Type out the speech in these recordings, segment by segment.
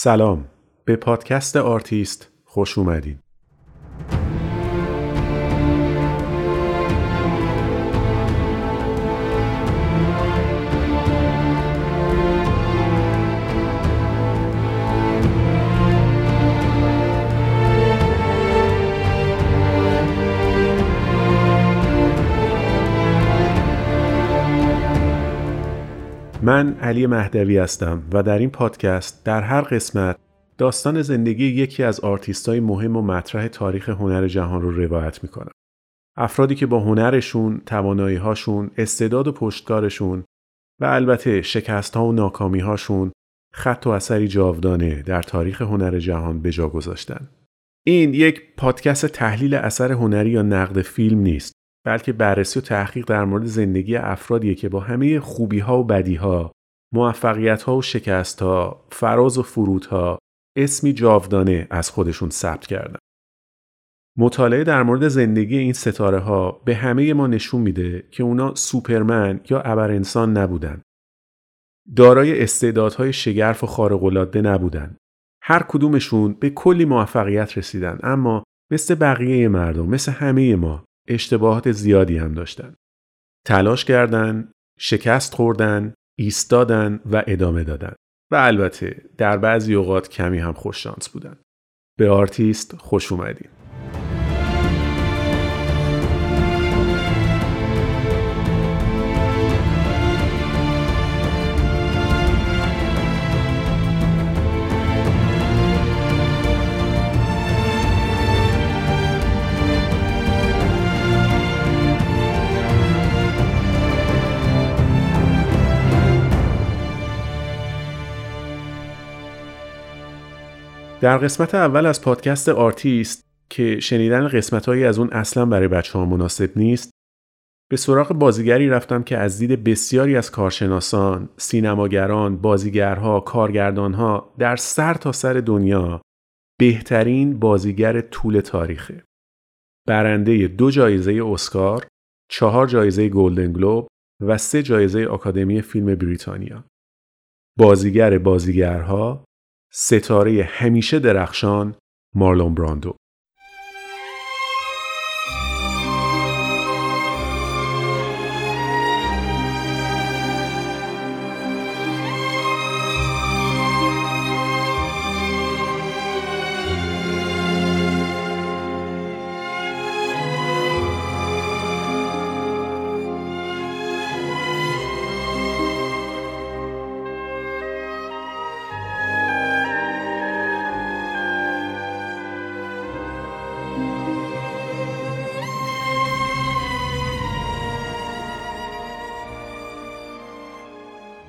سلام، به پادکست آرتیست خوش اومدید. من علی مهدوی هستم و در این پادکست در هر قسمت داستان زندگی یکی از آرتیست‌های مهم و مطرح تاریخ هنر جهان رو روایت می‌کنم. افرادی که با هنرشون، توانایی‌هاشون، استعداد و پشتکارشون و البته شکست‌ها و ناکامی‌هاشون خط و اثری جاودانه در تاریخ هنر جهان به جا گذاشتن. این یک پادکست تحلیل اثر هنری یا نقد فیلم نیست، بلکه بررسی و تحقیق در مورد زندگی افرادیه که با همه خوبی‌ها و بدی‌ها، موفقیت‌ها و شکست‌ها، فراز و فرودها اسمی جاودانه از خودشون ثبت کردن. مطالعه در مورد زندگی این ستاره‌ها به همه ما نشون میده که اونا سوپرمن یا ابرانسان نبودن. دارای استعدادهای شگرف و خارق‌العاده نبودن. هر کدومشون به کلی موفقیت رسیدن، اما مثل بقیه مردم، مثل همه ما اشتباهات زیادی هم داشتن. تلاش کردن، شکست خوردن، ایستادن و ادامه دادن. و البته در بعضی اوقات کمی هم خوش شانس بودن. به آرتیست خوش اومدین. در قسمت اول از پادکست آرتیست که شنیدن قسمت‌هایی از اون اصلا برای بچه‌ها مناسب نیست، به سراغ بازیگری رفتم که از دید بسیاری از کارشناسان، سینماگران، بازیگرها، کارگردانها در سر تا سر دنیا بهترین بازیگر طول تاریخه. برنده 2 جایزه اسکار، 4 جایزه گلدن گلوب و 3 جایزه آکادمی فیلم بریتانیا. بازیگر بازیگرها، ستاره همیشه درخشان مارلون براندو.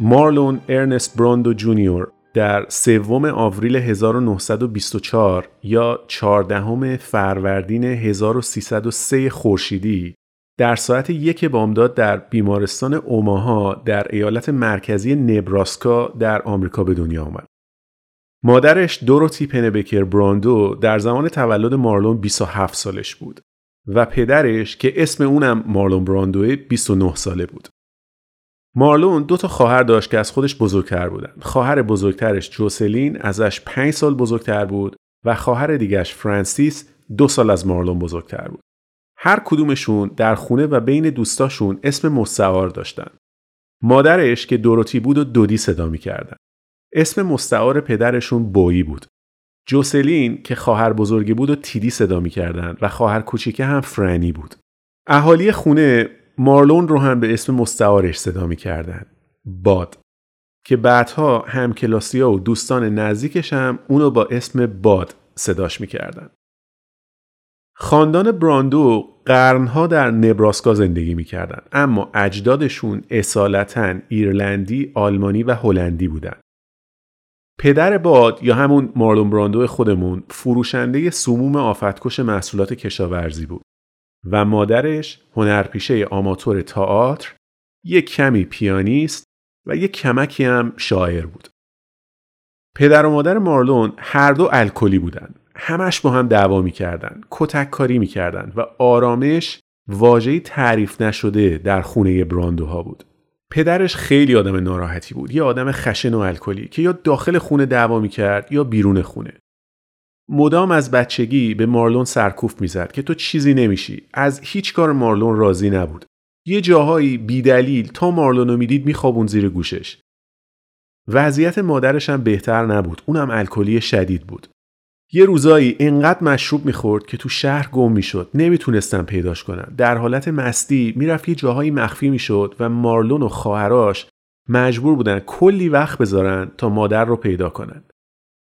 مارلون ارنست براندو جونیور در 3 آوریل 1924 یا 14 فروردین 1303 خورشیدی در ساعت 1 بامداد در بیمارستان اوماها در ایالت مرکزی نبراسکا در آمریکا به دنیا آمد. مادرش دوروتی پنبکر براندو در زمان تولد مارلون 27 سالش بود و پدرش که اسم اونم مارلون براندو 29 ساله بود. مارلون 2 تا خواهر داشت که از خودش بزرگتر بودن. خواهر بزرگترش جوسلین ازش 5 سال بزرگتر بود و خواهر دیگرش فرانسیس 2 سال از مارلون بزرگتر بود. هر کدومشون در خونه و بین دوستاشون اسم مستعار داشتن. مادرش که دوروتی بود و دودی صدا می‌کردن. اسم مستعار پدرشون بویی بود. جوسلین که خواهر بزرگی بود و تیدی صدا می‌کردن و خواهر کوچیکه هم فرانی بود. اهالی خونه مارلون رو هم به اسم مستعارش صدا می‌کردن، باد، که بعدها همکلاسی‌ها و دوستان نزدیکش هم اونو با اسم باد صداش می‌کردن. خاندان براندو قرنها در نبراسکا زندگی می‌کردن، اما اجدادشون اصالتاً ایرلندی، آلمانی و هلندی بودن. پدر باد یا همون مارلون براندو خودمون فروشنده سموم آفتکش محصولات کشاورزی بود و مادرش هنرپیشه آماتور تئاتر، یک کمی پیانیست و یک کمکی هم شاعر بود. پدر و مادر مارلون هر دو الکلی بودن. همش با هم دعوا می‌کردن، کتک کاری می‌کردن و آرامش واژه‌ای تعریف نشده در خونه براندوها بود. پدرش خیلی آدم ناراحتی بود، یه آدم خشن و الکلی که یا داخل خونه دعوا می‌کرد یا بیرون خونه. مدام از بچگی به مارلون سرکوف می‌زد که تو چیزی نمی‌شی. از هیچ کار مارلون راضی نبود. یه جاهایی بی‌دلیل تا مارلون رو می‌دید می‌خوابون زیر گوشش. وضعیت مادرش هم بهتر نبود، اونم الکلی شدید بود. یه روزایی انقدر مشروب می‌خورد که تو شهر گم می‌شد، نمی‌تونستن پیداش کنن. در حالت مستی می‌رفت یه جاهایی مخفی می‌شد و مارلون و خواهرش مجبور بودن کلی وقت بذارن تا مادر رو پیدا کنن.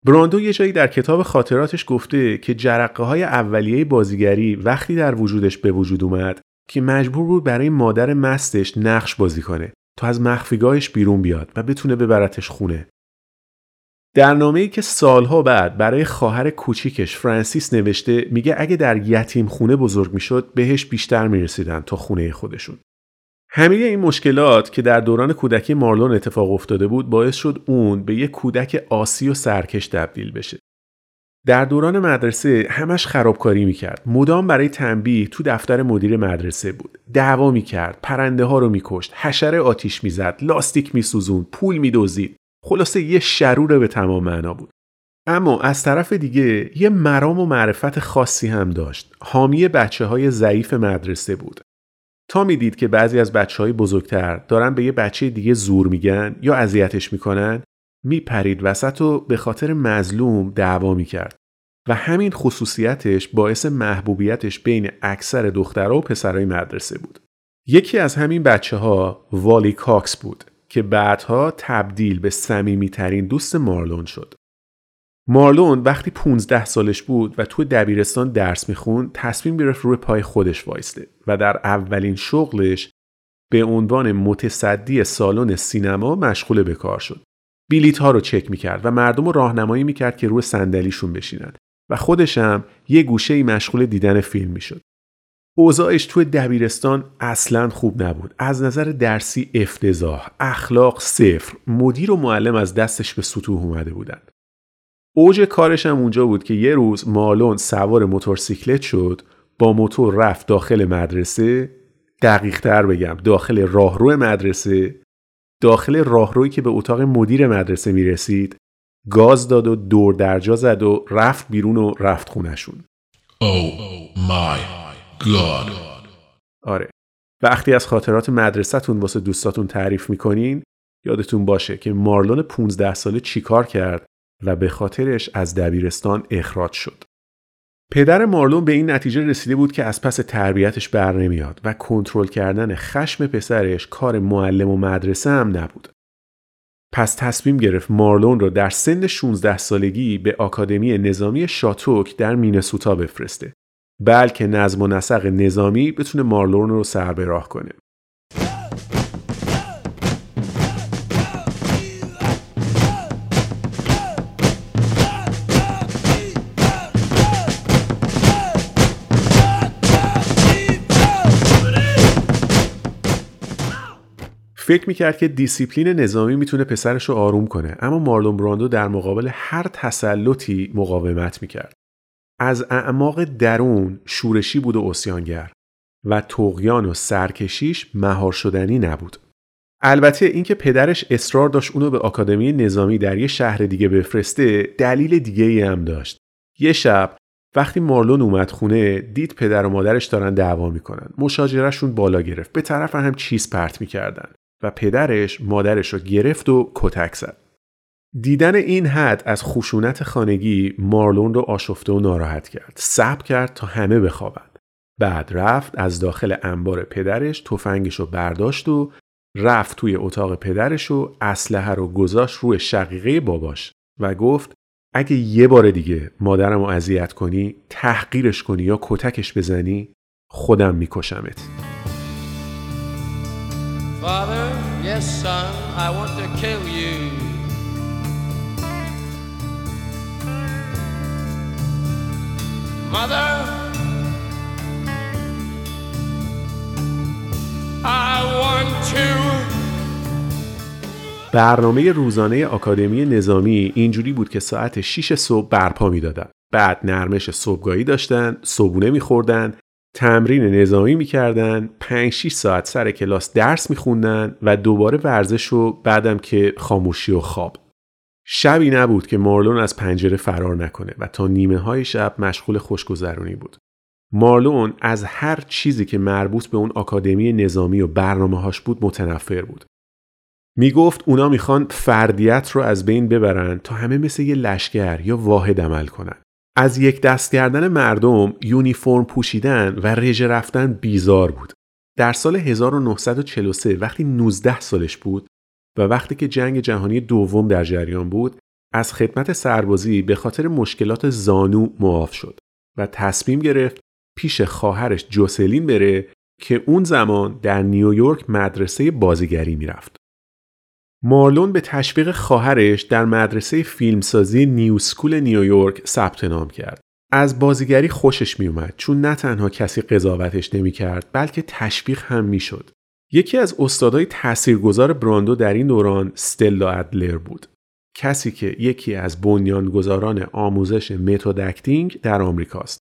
براندو یه جایی در کتاب خاطراتش گفته که جرقه‌های اولیه بازیگری وقتی در وجودش به وجود اومد که مجبور بود برای مادر مستش نقش بازی کنه تا از مخفیگاهش بیرون بیاد و بتونه ببرتش خونه. در نامه‌ای که سالها بعد برای خواهر کوچیکش فرانسیس نوشته میگه اگه در یتیم خونه بزرگ میشد بهش بیشتر میرسیدن تا خونه خودشون. همه این مشکلات که در دوران کودکی مارلون اتفاق افتاده بود باعث شد اون به یک کودک آسی و سرکش تبدیل بشه. در دوران مدرسه همش خرابکاری میکرد. مدام برای تنبیه تو دفتر مدیر مدرسه بود. دعوا میکرد، پرنده ها رو میکشت، حشره آتیش میزد، لاستیک میسوزوند، پول میدزدید. خلاصه یه شروره به تمام معنا بود. اما از طرف دیگه یه مرام و معرفت خاصی هم داشت. حامی بچه‌های ضعیف مدرسه بود. تا میدید که بعضی از بچه‌های بزرگتر دارن به یه بچه دیگه زور میگن یا اذیتش میکنن، میپرید وسط و به خاطر مظلوم دعوا میکرد و همین خصوصیتش باعث محبوبیتش بین اکثر دخترها و پسرای مدرسه بود. یکی از همین بچه‌ها والی کاکس بود که بعدها تبدیل به صمیمی‌ترین دوست مارلون شد. مارلون وقتی 15 سالش بود و تو دبیرستان درس میخوند تصمیم گرفت روی پای خودش وایسته و در اولین شغلش به عنوان متصدی سالن سینما مشغول به کار شد. بلیط ها رو چک میکرد و مردم رو راهنمایی میکرد که روی صندلیشون بشینن و خودش هم یه گوشه‌ای مشغول دیدن فیلم میشد. اوضاعش تو دبیرستان اصلاً خوب نبود. از نظر درسی افتضاح، اخلاق صفر، مدیر و معلم از دستش به سطوح اومده بودن. اوج کارش هم اونجا بود که یه روز مارلون سوار موتورسیکلت شد، با موتور رفت داخل مدرسه، دقیق‌تر بگم داخل راهرو مدرسه، داخل راهرویی که به اتاق مدیر مدرسه میرسید، گاز داد و دور درجا زد و رفت بیرون و رفت خونه‌شون. Oh my God. آره. وقتی از خاطرات مدرسه‌تون واسه دوستاتون تعریف میکنین یادتون باشه که مارلون 15 ساله چیکار کرد و به خاطرش از دبیرستان اخراج شد. پدر مارلون به این نتیجه رسیده بود که از پس تربیتش بر نمیاد و کنترل کردن خشم پسرش کار معلم و مدرسه هم نبود. پس تصمیم گرفت مارلون رو در سن 16 سالگی به آکادمی نظامی شاتوک در مینسوتا بفرسته. بلکه نظم و نسق نظامی بتونه مارلون رو سر به راه کنه. فکر میکرد که دیسیپلین نظامی میتونه پسرش رو آروم کنه، اما مارلون براندو در مقابل هر تسلطی مقاومت میکرد. از اعماق درون شورشی بود و عصیانگر و طغیان و سرکشیش مهار شدنی نبود. البته اینکه پدرش اصرار داشت اونو به آکادمی نظامی در یه شهر دیگه بفرسته دلیل دیگه‌ای هم داشت. یه شب وقتی مارلون اومد خونه دید پدر و مادرش دارن دعوا میکنن. مشاجرهشون بالا گرفت، به طرف هم چیز پرت میکردن و پدرش مادرش رو گرفت و کتک زد. دیدن این حد از خشونت خانگی مارلون رو آشفته و ناراحت کرد. صبر کرد تا همه بخوابند. بعد رفت از داخل انبار پدرش تفنگش رو برداشت و رفت توی اتاق پدرش و اسلحه رو گذاشت روی شقیقه باباش و گفت اگه یه بار دیگه مادرم رو اذیت کنی، تحقیرش کنی یا کتکش بزنی، خودم میکشمت. Father, yes son, I want to kill you. Mother, I want to. برنامه روزانه آکادمی نظامی اینجوری بود که ساعت 6 صبح برپا می دادن. بعد نرمش صبحگاهی داشتن، صبحونه می خوردن، تمرین نظامی میکردن، 5-6 ساعت سر کلاس درس میخوندن و دوباره ورزش و بعدم که خاموشی و خواب. شبی نبود که مارلون از پنجره فرار نکنه و تا نیمه های شب مشغول خوشگذرانی بود. مارلون از هر چیزی که مربوط به اون آکادمی نظامی و برنامه‌هاش بود متنفر بود. میگفت اونا میخوان فردیت رو از بین ببرن تا همه مثل یه لشکر یا واحد عمل کنن. از یک دست کردن مردم، یونیفرم پوشیدن و رژه رفتن بیزار بود. در سال 1943 وقتی 19 سالش بود و وقتی که جنگ جهانی دوم در جریان بود، از خدمت سربازی به خاطر مشکلات زانو معاف شد و تصمیم گرفت پیش خواهرش جوسلین بره که اون زمان در نیویورک مدرسه بازیگری میرفت. مارلون به تشویق خواهرش در مدرسه فیلمسازی نیوسکول نیویورک ثبت نام کرد. از بازیگری خوشش می اومد چون نه تنها کسی قضاوتش نمی کرد بلکه تشویق هم می شد. یکی از استادای تاثیرگذار براندو در این دوران استلا ادلر بود. کسی که یکی از بنیانگذاران آموزش متد اکتینگ در آمریکاست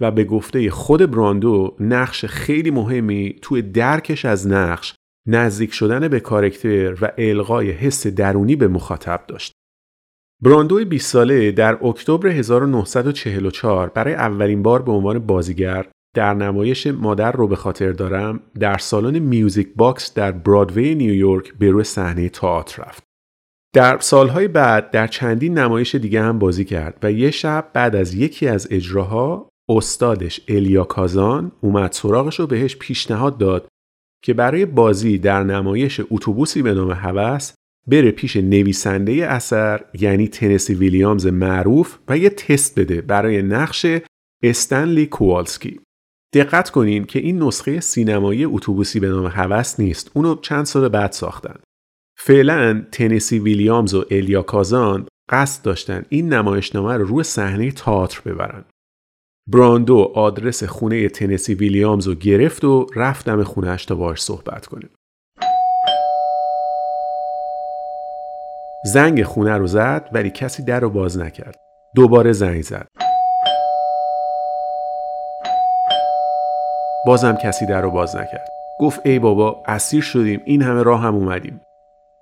و به گفته خود براندو نقش خیلی مهمی توی درکش از نقش، نزدیک شدن به کاراکتر و القای حس درونی به مخاطب داشت. براندو 20 ساله در اکتبر 1944 برای اولین بار به عنوان بازیگر در نمایش مادر رو به خاطر دارم در سالن میوزیک باکس در برادوی نیویورک به روی صحنه تئاتر رفت. در سالهای بعد در چندین نمایش دیگه هم بازی کرد و یه شب بعد از یکی از اجراها استادش الیا کازان اومد سراغش و بهش پیشنهاد داد که برای بازی در نمایش اتوبوسی به نام هوس بره پیش نویسنده اثر یعنی تنسی ویلیامز معروف و یه تست بده برای نقش استنلی کوالسکی. دقت کنین که این نسخه سینمایی اتوبوسی به نام هوس نیست، اونو چند سال بعد ساختن. فعلا تنسی ویلیامز و الیا کازان قصد داشتن این نمایشنامه رو روی صحنه تئاتر ببرن. براندو آدرس خونه تنسی ویلیامز رو گرفت و رفت دم خونه‌اش تا باهاش صحبت کنه. زنگ خونه رو زد ولی کسی در رو باز نکرد. دوباره زنگ زد. بازم کسی در رو باز نکرد. گفت ای بابا اسیر شدیم، این همه راه هم اومدیم.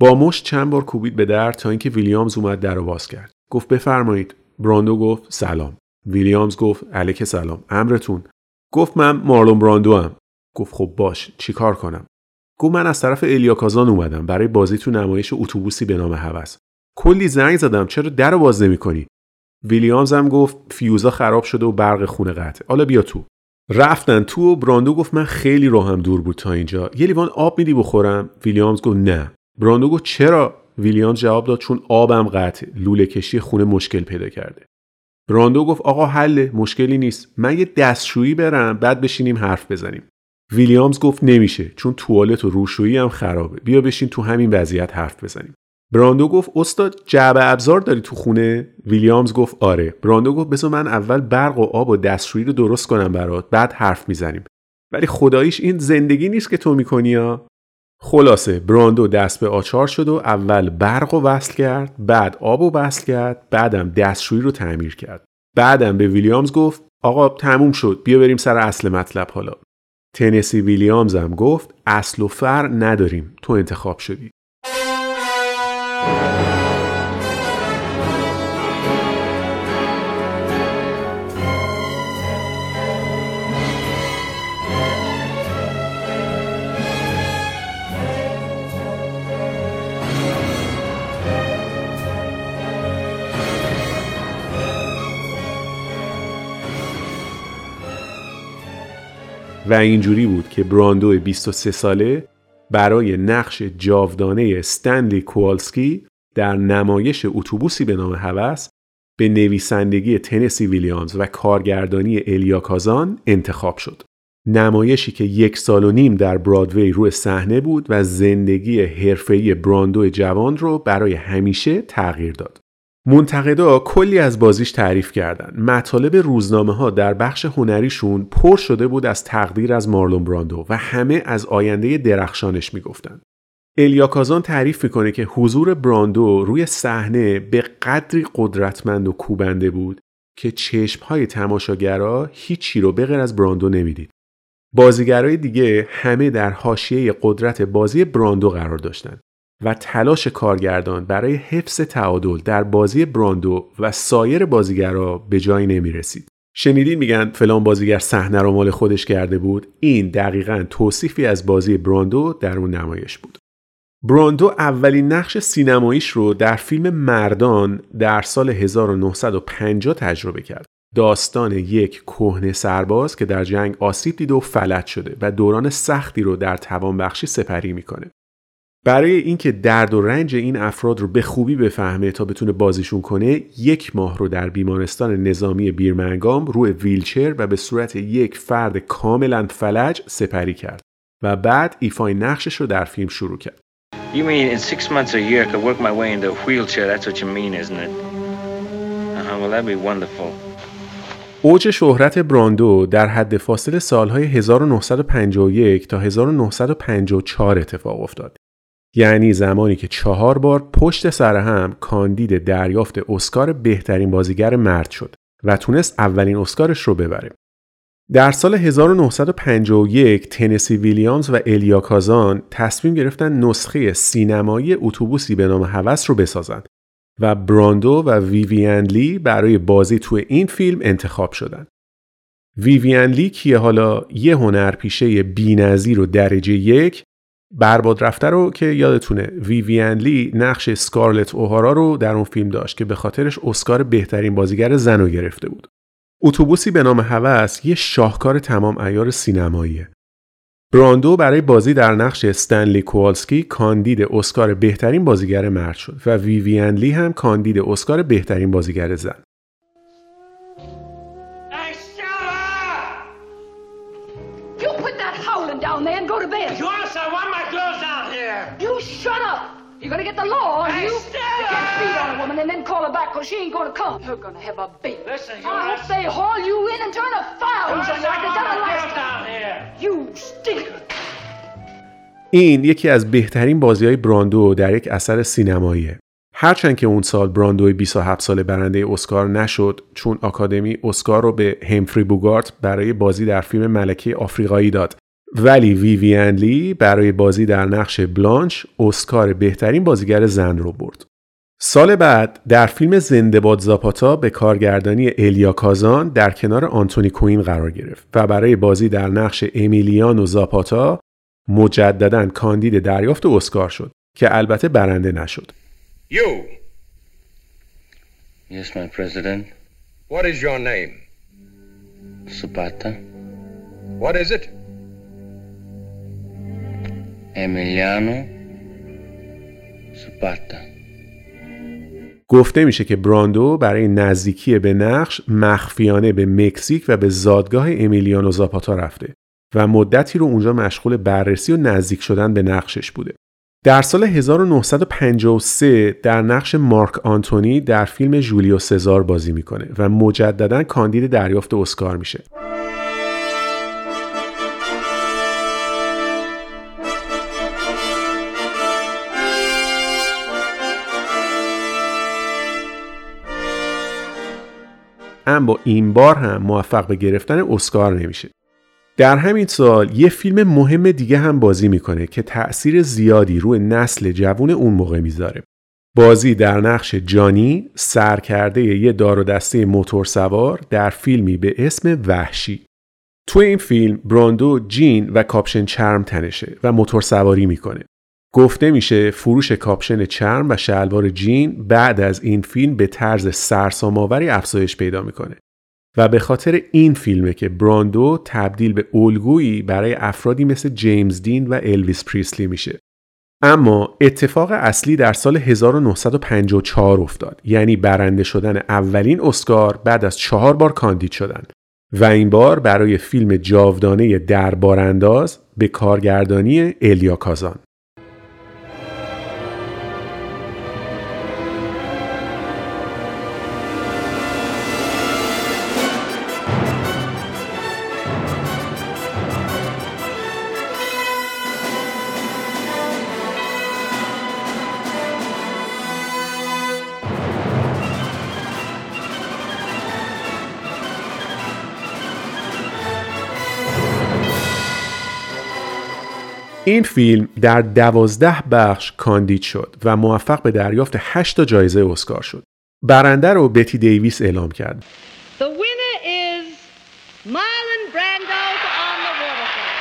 با مشت چند بار کوبید به در تا اینکه ویلیامز اومد در رو باز کرد. گفت بفرمایید. براندو گفت سلام. ویلیامز گفت علیک سلام، امرتون. گفت من مارلون براندو هم. گفت خب باش، چی کار کنم؟ گفت من از طرف الیا کازان اومدم برای بازی تو نمایش اتوبوسی به نام هوس. کلی زنگ زدم، چرا درو باز نمی‌کنی؟ ویلیامز هم گفت فیوزا خراب شده و برق خونه قطعه، حالا بیا تو. رفتن تو و براندو گفت من خیلی راهم دور بود تا اینجا، یه لیوان آب میدی بخورم؟ ویلیامز گفت نه. براندو گفت چرا؟ ویلیامز جواب داد چون آبم قطعه، لوله کشی خونه مشکل پیدا کرده. براندو گفت آقا حل، مشکلی نیست، من یه دستشویی برم بعد بشینیم حرف بزنیم. ویلیامز گفت نمیشه چون توالت و روشویی هم خرابه، بیا بشین تو همین وضعیت حرف بزنیم. براندو گفت استاد جعبه ابزار داری تو خونه؟ ویلیامز گفت آره. براندو گفت بذار من اول برق و آب و دستشویی رو درست کنم برات بعد حرف میزنیم، ولی خداییش این زندگی نیست که تو میکنی ها. خلاصه براندو دست به آچار شد و اول برق رو وصل کرد، بعد آب رو وصل کرد، بعدم دستشویی رو تعمیر کرد. بعدم به ویلیامز گفت آقا تموم شد، بیا بریم سر اصل مطلب حالا. تنسی ویلیامز هم گفت اصل و فر نداریم، تو انتخاب شدی. و اینجوری بود که براندو 23 ساله برای نقش جاودانه استنلی کوالسکی در نمایش اتوبوسی به نام هوس به نویسندگی تنسی ویلیامز و کارگردانی الیا کازان انتخاب شد. نمایشی که 1.5 سال در برادوی روی صحنه بود و زندگی حرفه‌ای براندو جوان رو برای همیشه تغییر داد. منتقدا کلی از بازیش تعریف کردند. مطالب روزنامه‌ها در بخش هنریشون پر شده بود از تقدیر از مارلون براندو و همه از آینده درخشانش میگفتند. الیا کازان تعریف میکنه که حضور براندو روی صحنه به قدری قدرتمند و کوبنده بود که چشم‌های تماشاگرها هیچی رو بغیر از براندو نمیدید بازیگرای دیگه همه در حاشیه قدرت بازی براندو قرار داشتند و تلاش کارگردان برای حفظ تعادل در بازی براندو و سایر بازیگرا به جایی نمی‌رسید. شنیدین میگن فلان بازیگر صحنه رو مال خودش کرده بود؟ این دقیقاً توصیفی از بازی براندو در اون نمایش بود. براندو اولین نقش سینماییش رو در فیلم مردان در سال 1950 تجربه کرد. داستان یک کهنه سرباز که در جنگ آسیب دید و فلج شده و دوران سختی رو در توانبخشی سپری میکنه. برای اینکه درد و رنج این افراد رو به خوبی بفهمه تا بتونه بازیشون کنه، 1 ماه رو در بیمارستان نظامی بیرمنگام روی ویلچر و به صورت یک فرد کاملا فلج سپری کرد و بعد ایفای نقشش رو در فیلم شروع کرد. You mean in 6 months or a year I could work my way into a wheelchair, that's what you mean, isn't it? Well, that'd be wonderful. اوج شهرت براندو در حد فاصله سالهای 1951 تا 1954 اتفاق افتاد. یعنی زمانی که 4 بار پشت سر هم کاندید دریافت اسکار بهترین بازیگر مرد شد و تونست اولین اسکارش رو ببره. در سال 1951 تنسی ویلیامز و الیا کازان تصمیم گرفتن نسخه سینمایی اتوبوسی به نام هوس رو بسازن و براندو و ویوین لی برای بازی تو این فیلم انتخاب شدن. ویوین لی که حالا یه هنرپیشه بی‌نظیر و درجه 1 برباد رفته رو که یادتونه ویوین لی نقش اسکارلت اوهارا رو در اون فیلم داشت که به خاطرش اسکار بهترین بازیگر زن رو گرفته بود. اتوبوسی به نام هوس یه شاهکار تمام عیار سینماییه. براندو برای بازی در نقش استنلی کوالسکی کاندید اسکار بهترین بازیگر مرد شد و ویوین لی هم کاندید اسکار بهترین بازیگر زن. این یکی از بهترین بازی‌های براندو در یک اثر سینماییه. هرچند که اون سال براندو 27 ساله برنده اسکار نشد، چون آکادمی اسکار رو به همفری بوگارت برای بازی در فیلم ملکه آفریقایی داد، ولی ویوین لی برای بازی در نقش بلانش اسکار بهترین بازیگر زن رو برد. سال بعد در فیلم زنده باد زاپاتا به کارگردانی الیا کازان در کنار آنتونی کوئین قرار گرفت و برای بازی در نقش امیلیانو زاپاتا مجدداً کاندید دریافت اسکار شد که البته برنده نشد. You. Yes, my president. What is your name? Zapata. What is it? Emiliano Zapata. گفته میشه که براندو برای نزدیکی به نقش مخفیانه به مکزیک و به زادگاه امیلیانو زاپاتا رفته و مدتی رو اونجا مشغول بررسی و نزدیک شدن به نقشش بوده. در سال 1953 در نقش مارک آنتونی در فیلم جولیو سزار بازی میکنه و مجدداً کاندید دریافت اسکار میشه. اما این بار هم موفق به گرفتن اسکار نمیشه. در همین سال یه فیلم مهم دیگه هم بازی میکنه که تأثیر زیادی روی نسل جوان اون موقع میذاره. بازی در نقش جانی، سرکرده یه دار و دسته موتورسوار در فیلمی به اسم وحشی. تو این فیلم براندو جین و کاپشن چرم تنشه و موتورسواری میکنه. گفته میشه فروش کاپشن چرم و شلوار جین بعد از این فیلم به طرز سرسام‌آوری افزایش پیدا میکنه و به خاطر این فیلمه که براندو تبدیل به الگویی برای افرادی مثل جیمز دین و الویس پریسلی میشه. اما اتفاق اصلی در سال 1954 افتاد، یعنی برنده شدن اولین اسکار بعد از 4 بار کاندید شدن و این بار برای فیلم جاودانه دربارانداز به کارگردانی الیا کازان. این فیلم در 12 بخش کاندید شد و موفق به دریافت 8 جایزه اسکار شد. برنده رو بتی دیویس اعلام کرد. The winner is Marlon Brando on the waterfront.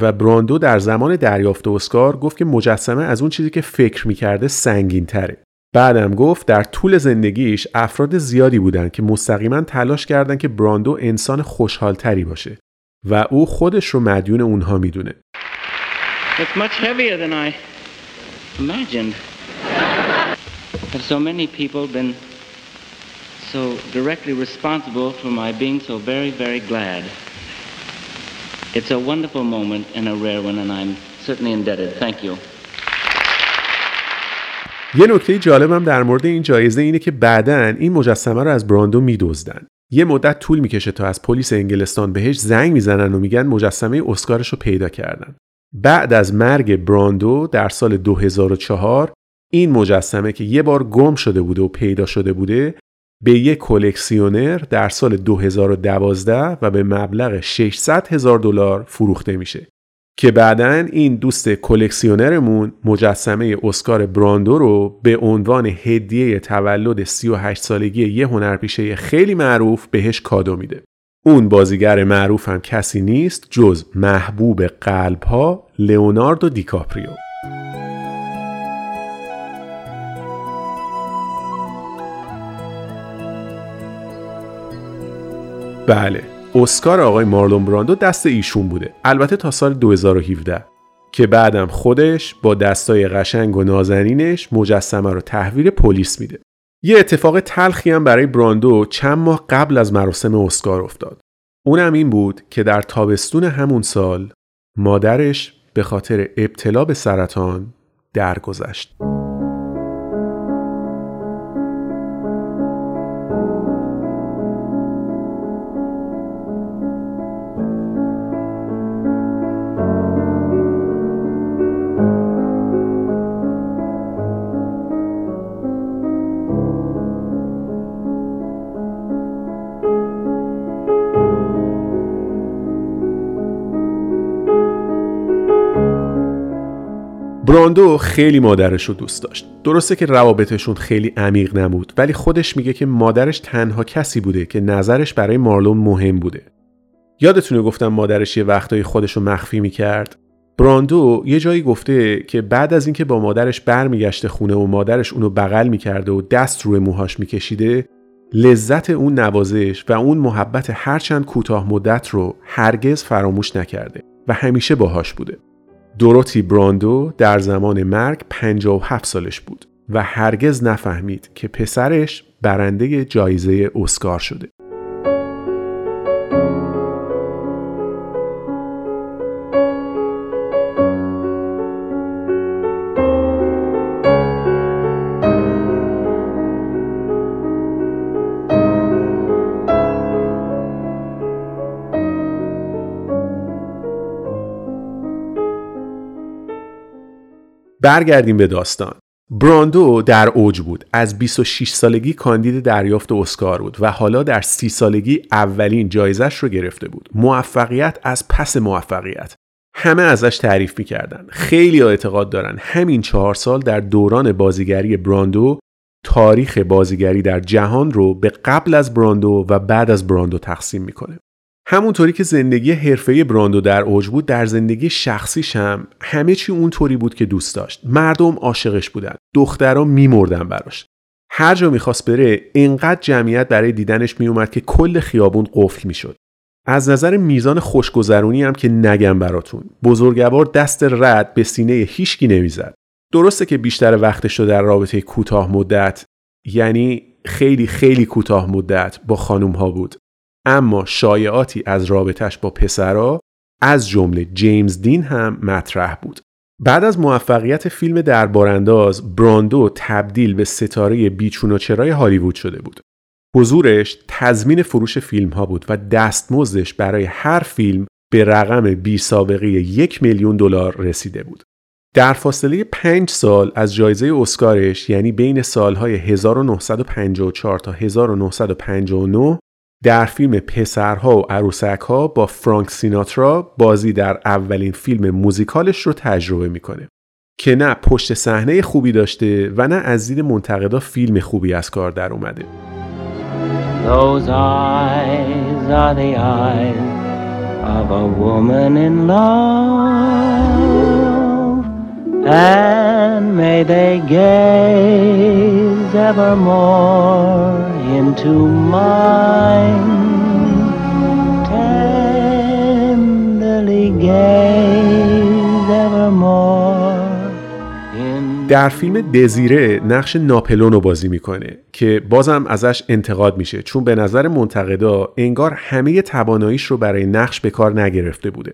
و براندو در زمان دریافت اسکار گفت که مجسمه از اون چیزی که فکر می‌کرده سنگین‌تره. بعدم گفت در طول زندگیش افراد زیادی بودن که مستقیما تلاش کردن که براندو انسان خوشحال‌تری باشه و او خودش رو مدیون اونها میدونه. It's much heavier than I imagined. Have so many people been so directly responsible for my being so very, very glad. It's a wonderful moment and a rare one and I'm certainly indebted. Thank you. یه نکته جالبم در مورد این جایزه اینه که بعدن این مجسمه رو از براندو میدزدن. یه مدت طول میکشه تا از پلیس انگلستان بهش زنگ میزنن و میگن مجسمه اسکارش رو پیدا کردن. بعد از مرگ براندو در سال 2004 این مجسمه که یه بار گم شده بوده و پیدا شده بوده به یک کلکسیونر در سال 2012 و به مبلغ $600,000 فروخته میشه که بعدن این دوست کلکسیونرمون مجسمه اسکار براندو رو به عنوان هدیه تولد 38 سالگی یه هنرپیشه خیلی معروف بهش کادو میده. اون بازیگر معروف هم کسی نیست جز محبوب قلب‌ها لئوناردو دیکاپریو. بله، اسکار آقای مارلون براندو دست ایشون بوده، البته تا سال 2017 که بعدم خودش با دستای قشنگ و نازنینش مجسمه رو تحویل پلیس میده. یه اتفاق تلخی هم برای براندو چند ماه قبل از مراسم اسکار افتاد. اونم این بود که در تابستون همون سال مادرش به خاطر ابتلا به سرطان درگذشت. براندو خیلی مادرش رو دوست داشت. درسته که روابطشون خیلی عمیق نبود ولی خودش میگه که مادرش تنها کسی بوده که نظرش برای مارلون مهم بوده. یادتونه گفتم مادرش یه وقتایی خودش رو مخفی میکرد؟ براندو یه جایی گفته که بعد از اینکه با مادرش برمیگشته خونه و مادرش اونو بغل میکرده و دست روی موهاش میکشیده لذت اون نوازش و اون محبت هرچند کوتاه مدت رو هرگز فراموش نکرده و همیشه باهاش بوده. دوروتی براندو در زمان مرگ 57 سالش بود و هرگز نفهمید که پسرش برنده جایزه اسکار شده. برگردیم به داستان. براندو در اوج بود. از 26 سالگی کاندید دریافت اسکار بود و حالا در 30 سالگی اولین جایزش رو گرفته بود. موفقیت از پس موفقیت. همه ازش تعریف می‌کردن. خیلی اعتقاد دارن همین 4 سال در دوران بازیگری براندو تاریخ بازیگری در جهان رو به قبل از براندو و بعد از براندو تقسیم می‌کنه. همونطوری که زندگی حرفه‌ای براندو در اوج بود در زندگی شخصیش هم همه چی اونطوری بود که دوست داشت. مردم عاشقش بودن، دخترها میمردن براش. هر جا میخواست بره اینقدر جمعیت برای دیدنش میومد که کل خیابون قفل میشد. از نظر میزان خوشگذرونی هم که نگم براتون، بزرگوار دست رد به سینه هیچکی نمیزد. درسته که بیشتر وقتش رو در رابطه کوتاه مدت، یعنی خیلی خیلی کوتاه مدت با خانم‌ها بود. اما شایعاتی از رابطه‌اش با پسرها از جمله جیمز دین هم مطرح بود. بعد از موفقیت فیلم دربارانداز براندو تبدیل به ستاره بیچون و چرای هالیوود شده بود. حضورش تضمین فروش فیلم‌ها بود و دستمزدش برای هر فیلم به رقم بی‌سابقه $1,000,000 رسیده بود. در فاصله 5 سال از جایزه اسکارش، یعنی بین سالهای 1954 تا 1959 در فیلم پسرها و عروسک‌ها با فرانک سیناترا بازی در اولین فیلم موزیکالش رو تجربه میکنه که نه پشت صحنه خوبی داشته و نه از دید منتقدا فیلم خوبی از کار در اومده. Those eyes are the eyes of a woman in love, and may they gaze evermore into mine, tenderly gaze evermore. در فیلم دزیره نقش ناپلون رو بازی میکنه که بازم ازش انتقاد میشه، چون به نظر منتقدا انگار همه تواناییش رو برای نقش به کار نگرفته بوده.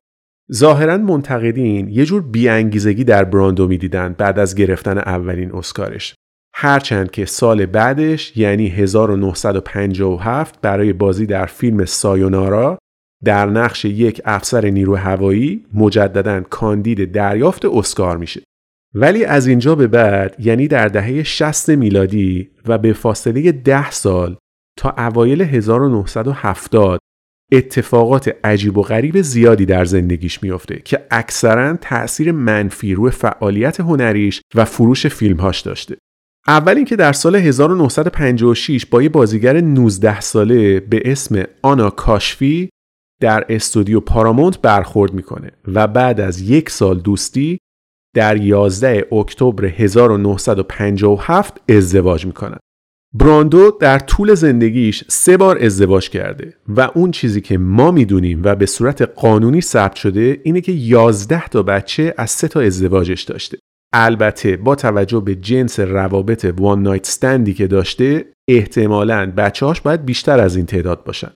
ظاهرا منتقدین یه جور بی‌انگیزگی در براندو میدیدن بعد از گرفتن اولین اسکارش، هرچند که سال بعدش یعنی 1957 برای بازی در فیلم سایونارا در نقش یک افسر نیروی هوایی مجدداً کاندید دریافت اسکار میشه. ولی از اینجا به بعد یعنی در دهه 60 میلادی و به فاصله 10 سال تا اوایل 1970 اتفاقات عجیب و غریب زیادی در زندگیش میفته که اکثراً تأثیر منفی روی فعالیت هنریش و فروش فیلمهاش داشته. اول اینکه در سال 1956 با یه بازیگر 19 ساله به اسم آنا کاشفی در استودیو پارامونت برخورد میکنه و بعد از یک سال دوستی در 11 اکتبر 1957 ازدواج میکنن. براندو در طول زندگیش 3 بار ازدواج کرده و اون چیزی که ما میدونیم و به صورت قانونی ثبت شده اینه که 11 تا بچه از 3 تا ازدواجش داشته. البته با توجه به جنس روابط وان نایت استندی که داشته احتمالاً بچه‌هاش باید بیشتر از این تعداد باشن.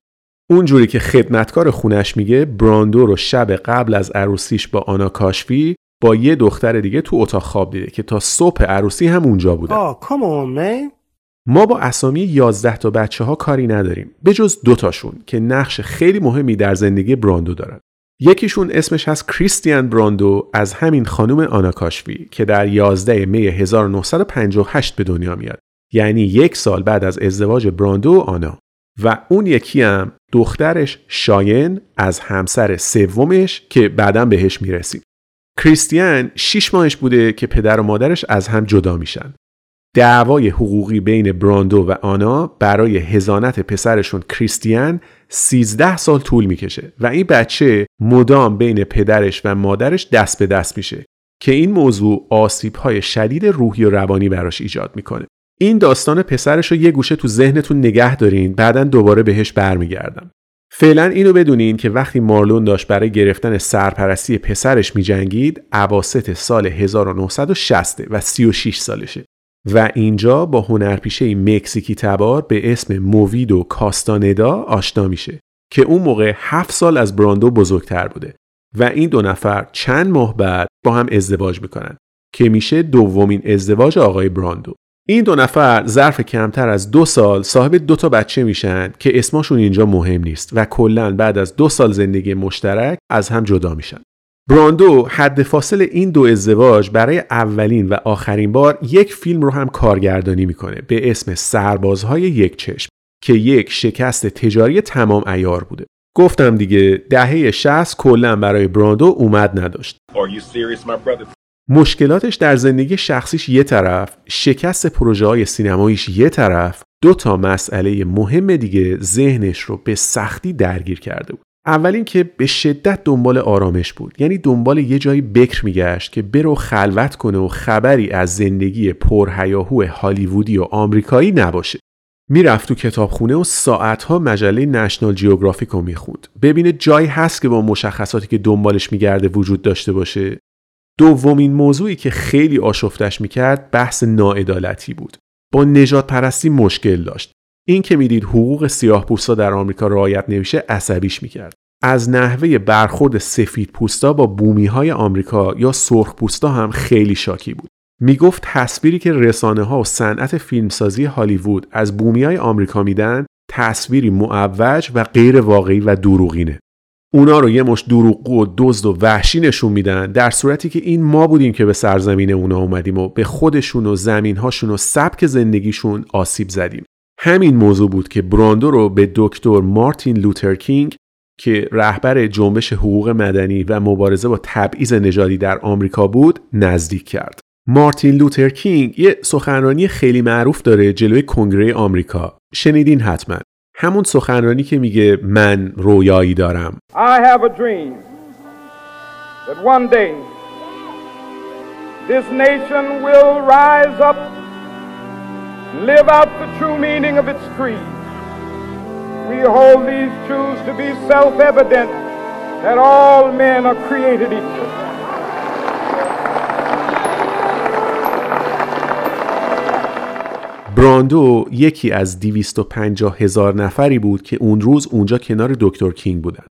اونجوری که خدمتکار خونش میگه براندو رو شب قبل از عروسیش با آنا کاشفی با یه دختر دیگه تو اتاق خواب دیده که تا صبح عروسی هم اونجا بودن. ما با اسامی 11 تا بچه ها کاری نداریم به جز 2 تاشون که نقش خیلی مهمی در زندگی براندو دارن. یکیشون اسمش هست کریستیان براندو، از همین خانم آنا کاشفی، که در 11 می 1958 به دنیا میاد، یعنی 1 سال بعد از ازدواج براندو و آنا. و اون یکی هم دخترش شاین از همسر سومش که بعداً بهش میرسیم. کریستیان 6 ماهش بوده که پدر و مادرش از هم جدا میشن. دعوای حقوقی بین براندو و آنا برای حضانت پسرشون کریستیان 13 سال طول میکشه و این بچه مدام بین پدرش و مادرش دست به دست میشه که این موضوع آسیب‌های شدید روحی و روانی براش ایجاد میکنه. این داستان پسرش رو یه گوشه تو ذهنتون نگه دارین، بعداً دوباره بهش برمیگردم. فعلا اینو بدونین که وقتی مارلون داشت برای گرفتن سرپرستی پسرش می‌جنگید، اواسط سال 1960 و 36 سالشه و اینجا با هنرپیشه مکزیکی تبار به اسم مویدو کاستاندا آشنا میشه که اون موقع 7 سال از براندو بزرگتر بوده و این 2 نفر چند ماه بعد با هم ازدواج میکنن که میشه دومین ازدواج آقای براندو. این 2 نفر ظرف کمتر از 2 سال صاحب 2 تا بچه میشن که اسمشون اینجا مهم نیست و کلاً بعد از 2 سال زندگی مشترک از هم جدا میشن. براندو حد فاصل این 2 ازدواج برای اولین و آخرین بار یک فیلم رو هم کارگردانی میکنه به اسم سربازهای یک چشم که یک شکست تجاری تمام عیار بوده. گفتم دیگه دهه 60 کلاً برای براندو اومد نداشت. مشکلاتش در زندگی شخصیش یه طرف، شکست پروژه‌های سینماییش یه طرف، 2 تا مسئله مهم دیگه ذهنش رو به سختی درگیر کرده بود. اول این که به شدت دنبال آرامش بود، یعنی دنبال یه جایی بکر میگشت که برو خلوت کنه و خبری از زندگی پرهیاهو هالیوودی و آمریکایی نباشه. میرفت تو کتابخونه و ساعتها مجله نشنال جیوگرافیک رو میخوند ببینه جایی هست که با مشخصاتی که دنبالش میگرده وجود داشته باشه. دومین موضوعی که خیلی آشفتش میکرد بحث ناعدالتی بود. با نجات پرستی مشکل داشت. این که میدید حقوق سیاه پوستا در آمریکا رعایت نمیشه عصبیش میکرد. از نحوه برخورد سفید پوستا با بومی های آمریکا یا سرخ پوستا هم خیلی شاکی بود. میگفت تصویری که رسانه ها و صنعت فیلمسازی هالیوود از بومی های آمریکا میدن تصویری معوج و غیر واقعی و دروغینه. اونا رو یه مش دروغگو و دزد و وحشی نشون میدن، در صورتی که این ما بودیم که به سرزمین اونا اومدیم و به خودشون و زمینهاشون و سبک زندگیشون آسیب زدیم. همین موضوع بود که براندو رو به دکتر مارتین لوتر کینگ که رهبر جنبش حقوق مدنی و مبارزه با تبعیض نژادی در آمریکا بود نزدیک کرد. مارتین لوتر کینگ یه سخنرانی خیلی معروف داره جلوی کنگره آمریکا. شنیدین حتما. همون سخنرانی که میگه من رویایی دارم. I have a dream that one day this nation will rise up and live out the true meaning of its creed. We hold these truths to be self-evident that all men are created equal. براندو یکی از 250,000 نفری بود که اون روز اونجا کنار دکتر کینگ بودن.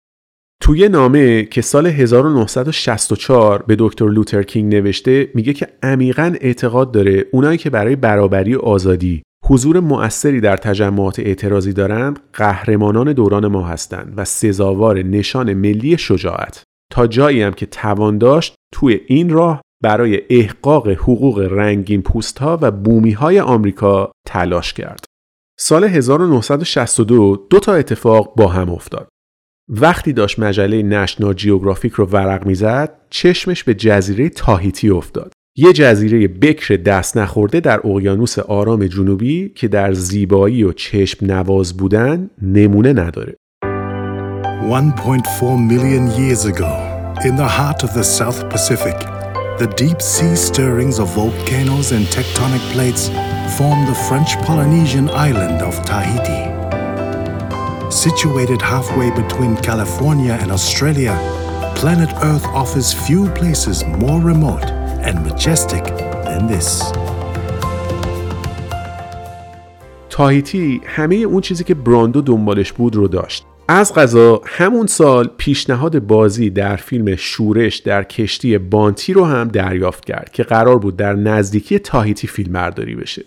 توی نامه که سال 1964 به دکتر لوتر کینگ نوشته میگه که عمیقاً اعتقاد داره اونایی که برای برابری و آزادی حضور مؤثری در تجمعات اعتراضی دارند قهرمانان دوران ما هستند و سزاوار نشان ملی شجاعت. تا جایی هم که توان داشت توی این راه برای احقاق حقوق رنگین پوست‌ها و بومی‌های آمریکا تلاش کرد. سال 1962 دو تا اتفاق با هم افتاد. وقتی داشت مجله نشنال جیوگرافیک رو ورق می‌زد، چشمش به جزیره تاهیتی افتاد. یه جزیره بکر دست نخورده در اقیانوس آرام جنوبی که در زیبایی و چشم نواز بودن نمونه نداره. 1.4 million years ago, in the heart of the South Pacific, the deep sea stirrings of volcanoes and tectonic plates form the French Polynesian island of Tahiti. Situated halfway between California and Australia, planet Earth offers few places more remote and majestic than this. تاهیتی همه اون چیزی که براندو دنبالش بود رو داشت. از قضا همون سال پیشنهاد بازی در فیلم شورش در کشتی بانتی رو هم دریافت کرد که قرار بود در نزدیکی تاهیتی فیلمبرداری بشه.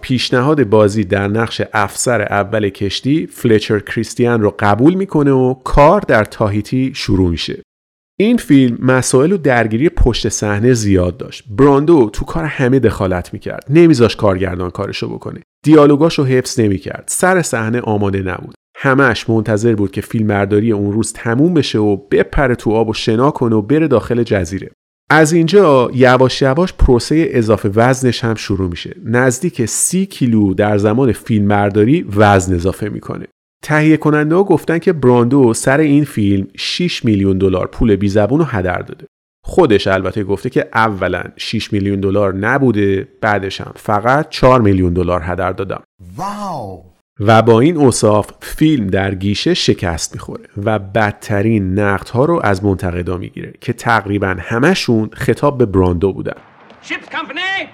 پیشنهاد بازی در نقش افسر اول کشتی فلچر کریستیان رو قبول میکنه و کار در تاهیتی شروع میشه. این فیلم مسائل و درگیری پشت صحنه زیاد داشت. براندو تو کار همه دخالت میکرد. نمیذاش کارگردان کارشو بکنه. دیالوگاشو حفظ نمیکرد. سر صحنه آماده نبود. همش منتظر بود که فیلمبرداری اون روز تموم بشه و بپره تو آب و شنا کنه و بره داخل جزیره. از اینجا یواش یواش پروسه اضافه وزنش هم شروع میشه. نزدیک 30 کیلو در زمان فیلمبرداری وزن اضافه میکنه. تهیه کننده ها گفتن که براندو سر این فیلم $6 میلیون پول بیزبون رو هدر داده. خودش البته گفته که اولا $6 میلیون نبوده، بعدش هم فقط $4 میلیون هدر دادم. واو! و با این اوصاف فیلم در گیشه شکست میخوره و بدترین نقدها رو از منتقدا میگیره که تقریبا همشون خطاب به براندو بودن. Ship's company.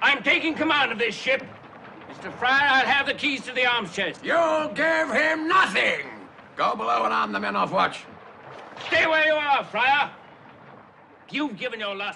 I'm taking command of this ship. Mr. Fryer, I'll have the keys to the arms chest. You'll give him nothing. Go below and arm the men off watch. Stay where you are, Fryer.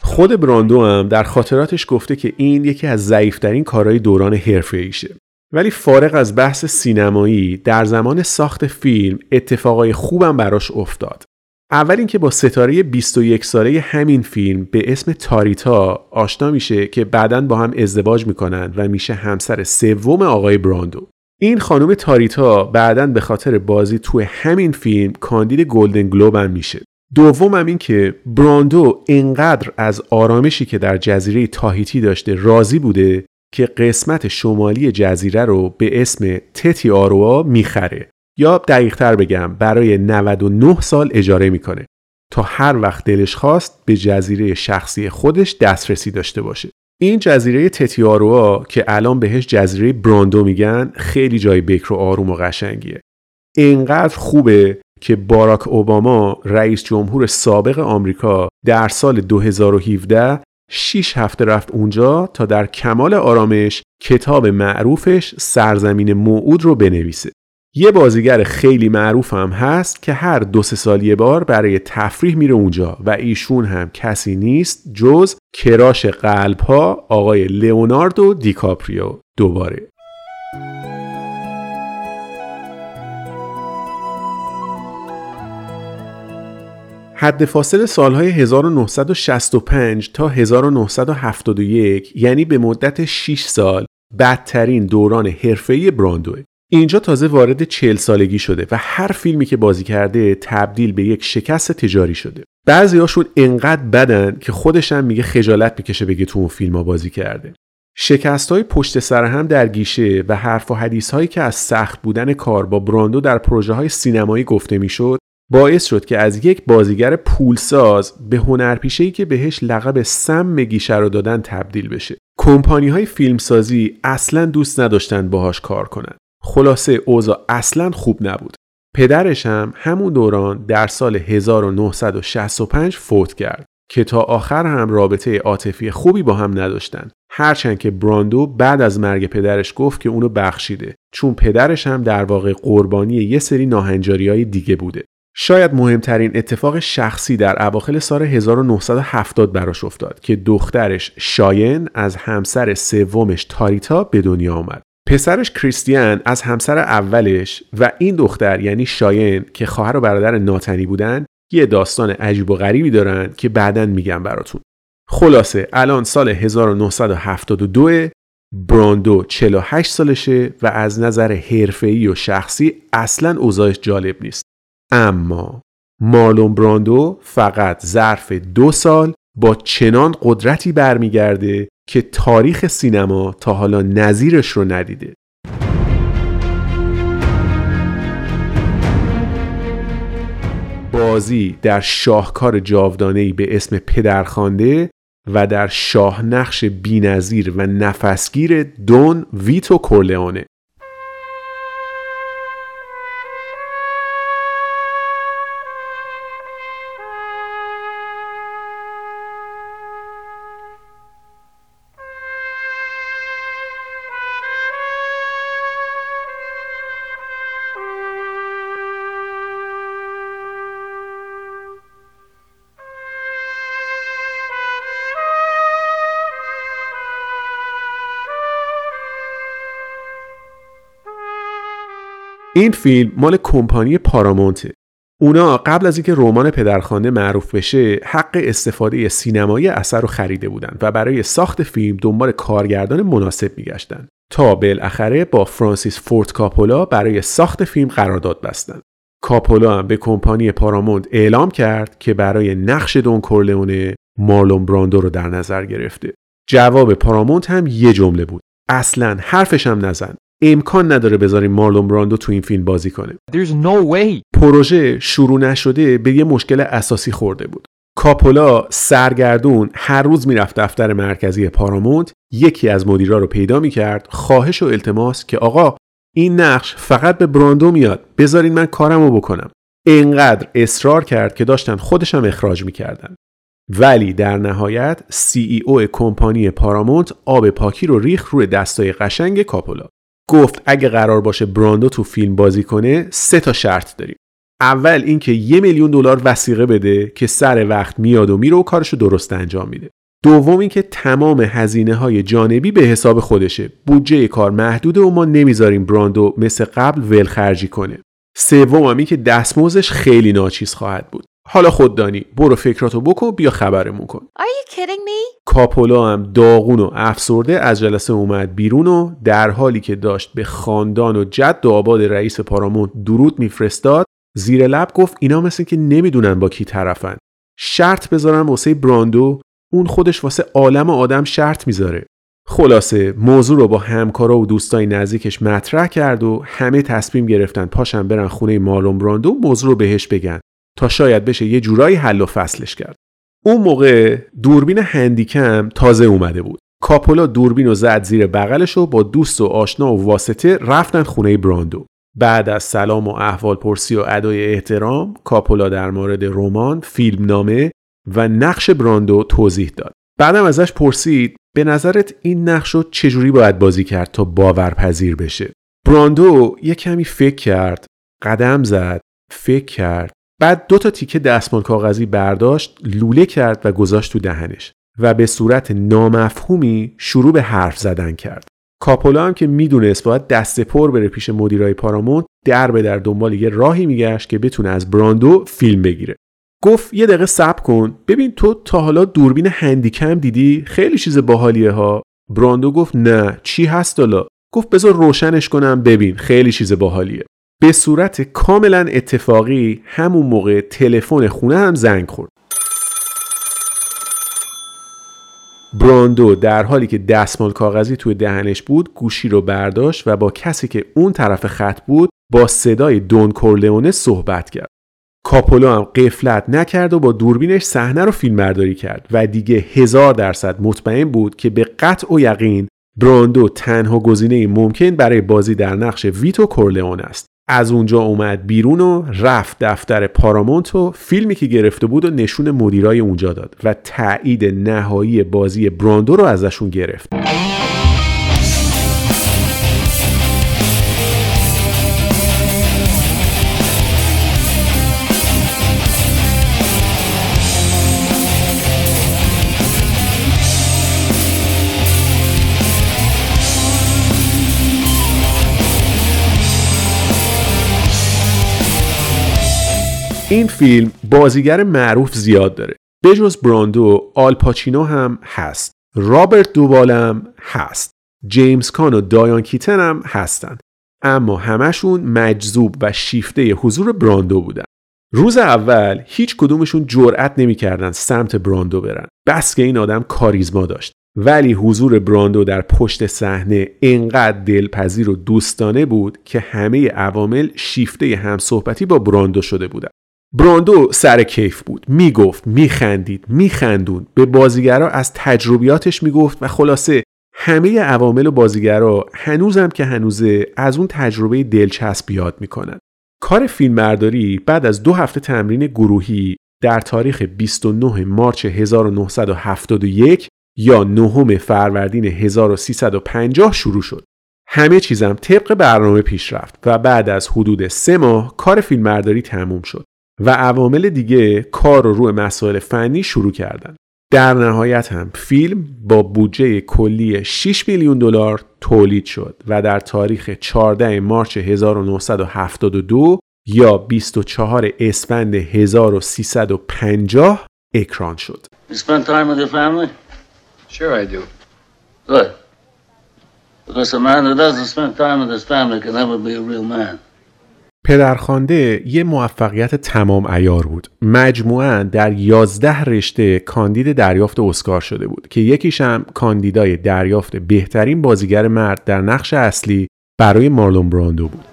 خود براندو هم در خاطراتش گفته که این یکی از ضعیف‌ترین کارهای دوران حرفه‌ایشه. ولی فارغ از بحث سینمایی در زمان ساخت فیلم اتفاقای خوبم براش افتاد. اول اینکه با ستاره 21 ساله همین فیلم به اسم تاریتا آشنا میشه که بعداً با هم ازدواج میکنن و میشه همسر سوم آقای براندو. این خانم تاریتا بعداً به خاطر بازی تو همین فیلم کاندید گلدن گلوب هم میشه. دومم این که براندو اینقدر از آرامشی که در جزیره تاهیتی داشته راضی بوده که قسمت شمالی جزیره رو به اسم تتی آروا میخره، یا دقیق‌تر بگم برای 99 سال اجاره میکنه تا هر وقت دلش خواست به جزیره شخصی خودش دسترسی داشته باشه. این جزیره تتی آروا که الان بهش جزیره براندو میگن خیلی جای بکر و آروم و قشنگیه. اینقدر خوبه که باراک اوباما رئیس جمهور سابق آمریکا در سال 2017 6 هفته رفت اونجا تا در کمال آرامش کتاب معروفش سرزمین موعود رو بنویسه. یه بازیگر خیلی معروف هم هست که هر 2-3 سال یه بار برای تفریح میره اونجا و ایشون هم کسی نیست جز کراش قلب‌ها آقای لئوناردو دیکاپریو. دوباره حد فاصل سالهای 1965 تا 1971 یعنی به مدت 6 سال بدترین دوران حرفه‌ای براندوه. اینجا تازه وارد 40 سالگی شده و هر فیلمی که بازی کرده تبدیل به یک شکست تجاری شده. بعضیاشون انقدر بدن که خودش هم میگه خجالت میکشه بگه تو اون فیلم‌ها بازی کرده. شکست‌های پشت سر هم در گیشه و حرف و حدیث‌هایی که از سخت بودن کار با براندو در پروژه‌های سینمایی گفته میشد باعث شد که از یک بازیگر پولساز به هنرپیشه‌ای که بهش لقب سم گیشه رو دادن تبدیل بشه. کمپانی‌های فیلمسازی اصلاً دوست نداشتن باهاش کار کنن. خلاصه اوضاع اصلاً خوب نبود. پدرش هم همون دوران در سال 1965 فوت کرد که تا آخر هم رابطه عاطفی خوبی با هم نداشتن. هرچند که براندو بعد از مرگ پدرش گفت که اونو بخشیده، چون پدرش هم در واقع قربانی یه سری ناهنجاری‌های دیگه بوده. شاید مهمترین اتفاق شخصی در اواخر سال 1970 براش افتاد که دخترش شاین از همسر سومش تاریتا به دنیا آمد. پسرش کریستیان از همسر اولش و این دختر یعنی شاین که خواهر و برادر ناتنی بودن یه داستان عجیب و غریبی دارن که بعداً میگم براتون. خلاصه الان سال 1972 براندو 48 سالشه و از نظر حرفه‌ای و شخصی اصلاً اوضاعش جالب نیست. اما مارلون براندو فقط ظرف 2 سال با چنان قدرتی برمیگرده که تاریخ سینما تا حالا نظیرش رو ندیده. بازی در شاهکار جاودانه‌ای به اسم پدرخوانده و در شاهنقش بی‌نظیر و نفسگیر دون ویتو کورلئونه. این فیلم مال کمپانی پارامونته. اونا قبل از اینکه رمان پدرخوانده معروف بشه حق استفاده سینمایی اثر رو خریده بودن و برای ساخت فیلم دنبال کارگردان مناسب میگشتن تا بالاخره با فرانسیس فورد کاپولا برای ساخت فیلم قرارداد بستن. کاپولا هم به کمپانی پارامونت اعلام کرد که برای نقش دون کورلئونه مارلون براندو رو در نظر گرفته. جواب پارامونت هم یه جمله بود: اصلاً حرفش هم نزن. امکان نداره بذاریم مارلون براندو تو این فیلم بازی کنه. پروژه شروع نشده به یه مشکل اساسی خورده بود. کاپولا سرگردون هر روز میرفت دفتر مرکزی پارامونت، یکی از مدیرا رو پیدا میکرد، خواهش و التماس که آقا این نقش فقط به براندو میاد، بذارین من کارمو بکنم. اینقدر اصرار کرد که داشتن خودشم اخراج میکردن. ولی در نهایت CEO کمپانی پارامونت آب پاکی رو ریخت روی دستای قشنگ کاپولا. گفت اگه قرار باشه براندو تو فیلم بازی کنه 3 تا شرط داریم. اول اینکه $1,000,000 وثیقه بده که سر وقت میاد و میره و کارشو درست انجام میده. دوم اینکه تمام هزینه‌های جانبی به حساب خودشه. بودجه کار محدوده و ما نمیذاریم براندو مثل قبل ولخرجی کنه. سوم هم اینکه دستمزدش خیلی ناچیز خواهد بود. حالا خوددانی برو فکراتو بکن، بیا خبرمون کن. کاپولا هم داغون و افسرده از جلسه اومد بیرون و در حالی که داشت به خاندان و جد و آباد رئیس پارامونت درود میفرستاد زیر لب گفت اینا مثل که نمیدونن با کی طرفن. شرط بذارن واسه براندو، اون خودش واسه عالم آدم شرط میذاره. خلاصه موضوع رو با همکارا و دوستای نزدیکش مطرح کرد و همه تصمیم گرفتن پاشن برن خونه مارلون براندو موضوع رو بهش بگن تا شاید بشه یه جورایی حل و فصلش کرد. اون موقع دوربین هندیکم تازه اومده بود. کاپولا دوربین رو زد زیر بغلش و با دوست و آشنا و واسطه رفتن خونه براندو. بعد از سلام و احوال پرسی و ادای احترام کاپولا در مورد رمان، فیلمنامه و نقش براندو توضیح داد. بعدم ازش پرسید به نظرت این نقش رو چجوری باید بازی کرد تا باورپذیر بشه؟ براندو یه کمی فکر کرد، قدم زد، فکر کرد، بعد 2 تیکه دستمال کاغذی برداشت، لوله کرد و گذاشت تو دهنش و به صورت نامفهومی شروع به حرف زدن کرد. کاپولا هم که میدونست باید دست پر بره پیش مدیرای پارامونت، در به در دنبال یه راهی میگشت که بتونه از براندو فیلم بگیره. گفت یه دقیقه صبر کن، ببین تو تا حالا دوربین هندیکم دیدی؟ خیلی چیز باحالیه ها. براندو گفت نه، چی هست الا؟ گفت بذار روشنش کنم ببین، خیلی چیز باحالیه. به صورت کاملا اتفاقی همون موقع تلفن خونه هم زنگ خورد. براندو در حالی که دستمال کاغذی توی دهنش بود گوشی رو برداشت و با کسی که اون طرف خط بود با صدای دون کورلئونه صحبت کرد. کاپولا هم غفلت نکرد و با دوربینش صحنه رو فیلم برداری کرد و دیگه 1000% مطمئن بود که به قطع و یقین براندو تنها گزینه ممکن برای بازی در نقش ویتو کورلئونه است. از اونجا اومد بیرون و رفت دفتر پارامونت و فیلمی که گرفته بود و نشون مدیرای اونجا داد و تایید نهایی بازی براندو رو ازشون گرفت. این فیلم بازیگر معروف زیاد داره. به جز براندو، آل پاچینو هم هست. رابرت دوبالم هست. جیمز کان و دایان کیتن هم هستن. اما همشون مجذوب و شیفته حضور براندو بودن. روز اول هیچ کدومشون جرئت نمی‌کردن سمت براندو برن. بس که این آدم کاریزما داشت. ولی حضور براندو در پشت صحنه انقدر دلپذیر و دوستانه بود که همه عوامل شیفته همصحبتی با براندو شده بودن. براندو سر کیف بود، میگفت، میخندید، میخندون، به بازیگرا از تجربیاتش میگفت و خلاصه همه عوامل و بازیگرا هنوزم که هنوزه از اون تجربه دلچسب یاد میکنن. کار فیلمبرداری بعد از 2 هفته تمرین گروهی در تاریخ 29 مارس 1971 یا 9 فروردین 1350 شروع شد. همه چیزم طبق برنامه پیش رفت و بعد از حدود 3 ماه کار فیلمبرداری تموم شد و عوامل دیگه کار رو روی مسائل فنی شروع کردن. در نهایت هم فیلم با بودجه کلی 6 میلیون دلار تولید شد و در تاریخ 14 مارس 1972 یا 24 اسفند 1350 اکران شد. You spend time with your family? Sure I do. Good. Because a man who doesn't spend time with his family can never be a real man. پدرخوانده یه موفقیت تمام عیار بود. مجموعاً در 11 رشته کاندید دریافت اسکار شده بود که یکیش هم کاندیدای دریافت بهترین بازیگر مرد در نقش اصلی برای مارلون براندو بود.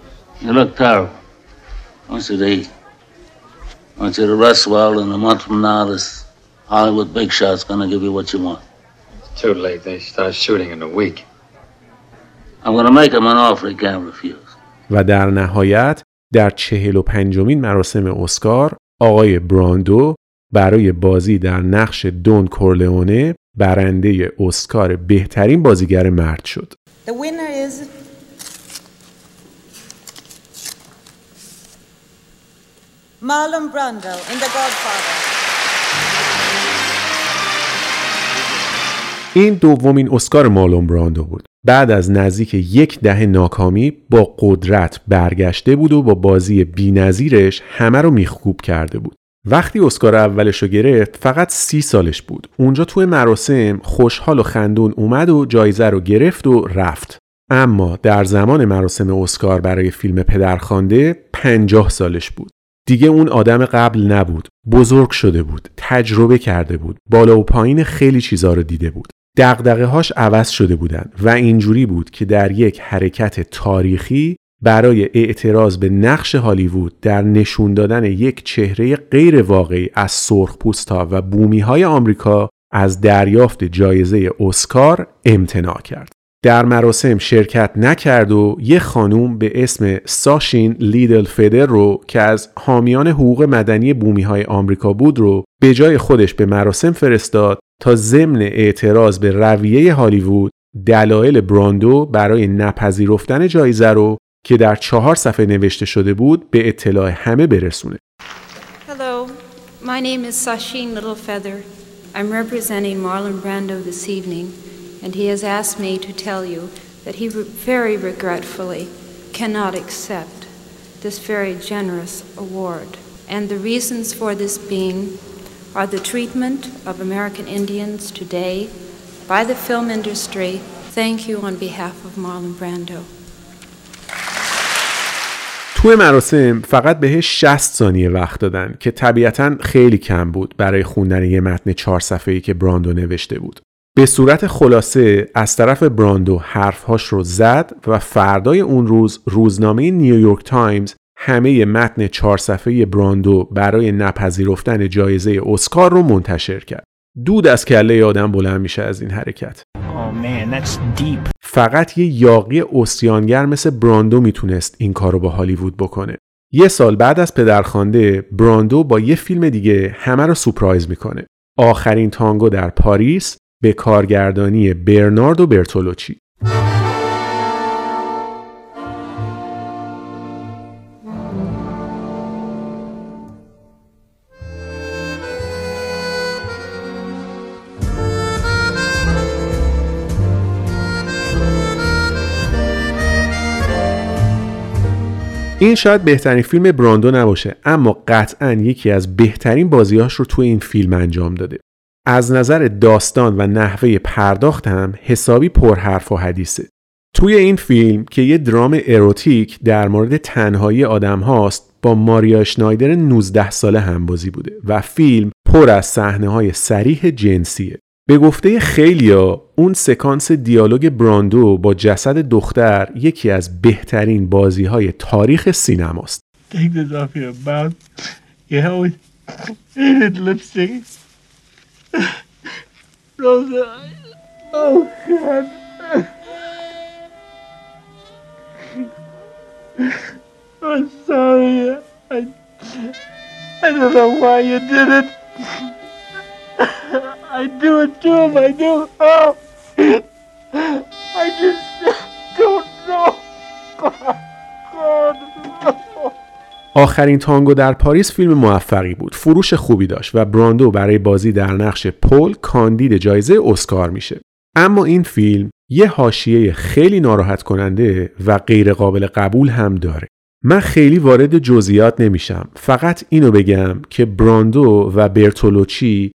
و در نهایت در 45مین مراسم اسکار آقای براندو برای بازی در نقش دون کورلئونه برنده اسکار بهترین بازیگر مرد شد. The winner is Marlon Brando in The Godfather. این 2مین اسکار مارلون براندو بود. بعد از نزدیک 1 دهه ناکامی با قدرت برگشته بود و با بازی بی‌نظیرش همه رو میخکوب کرده بود. وقتی اسکار اولش رو گرفت فقط 30 سالش بود. اونجا توی مراسم خوشحال و خندون اومد و جایزه رو گرفت و رفت. اما در زمان مراسم اسکار برای فیلم پدرخوانده 50 سالش بود. دیگه اون آدم قبل نبود. بزرگ شده بود. تجربه کرده بود. بالا و پایین خیلی چیزا رو دیده بود. دغدغه‌هاش عوض شده بودند و اینجوری بود که در یک حرکت تاریخی برای اعتراض به نقش هالیوود در نشون دادن یک چهره غیر واقعی از سرخپوست‌ها و بومی‌های آمریکا از دریافت جایزه اسکار امتناع کرد. در مراسم شرکت نکرد و یک خانوم به اسم ساشین لیدل فدر رو که از حامیان حقوق مدنی بومی‌های آمریکا بود رو به جای خودش به مراسم فرستاد تا ضمن اعتراض به رویه هالیوود دلایل براندو برای نپذیرفتن جایزه رو که در 4 صفحه نوشته شده بود به اطلاع همه برسونه. Hello, my name is Sashin Little Feather. I'm representing Marlon Brando this evening, and he has asked me to tell you that he very regretfully cannot accept this very generous award. And the reasons for this being are the treatment of American Indians today by the film industry. Thank you on behalf of Marlon Brando. توی مراسم فقط بهش 60 ثانیه وقت دادن که طبیعتاً خیلی کم بود برای خوندن یه متن 4 صفحه‌ای که براندو نوشته بود. به صورت خلاصه از طرف براندو حرفهاش رو زد و فردای اون روز روزنامه نیویورک تایمز همه متن 4 صفحه‌ای براندو برای نپذیرفتن جایزه اسکار رو منتشر کرد. دود از کله آدم بلند میشه از این حرکت. فقط یه یاغی اوسیانگر مثل براندو میتونست این کارو با هالیوود بکنه. یه سال بعد از پدرخوانده، براندو با یه فیلم دیگه همه رو سورپرایز میکنه. آخرین تانگو در پاریس به کارگردانی برناردو برتولوچی. این شاید بهترین فیلم براندو نباشه، اما قطعاً یکی از بهترین بازی‌هاش رو توی این فیلم انجام داده. از نظر داستان و نحوه پرداخت هم حسابی پرحرف و حدیثه. توی این فیلم که یه درام اروتیک در مورد تنهایی آدم هاست، با ماریا شنایدر 19 ساله هم بازی بوده و فیلم پر از صحنه‌های صریح جنسیه. به گفته خیلیا اون سکانس دیالوگ براندو با جسد دختر یکی از بهترین بازی‌های تاریخ سینماست. آخرین تانگو در پاریس فیلم موفقی بود. فروش خوبی داشت و براندو برای بازی در نقش پل کاندید جایزه اسکار میشه. اما این فیلم یه حاشیه خیلی ناراحت کننده و غیر قابل قبول هم داره. من خیلی وارد جزئیات نمیشم. فقط اینو بگم که براندو و برتولوچی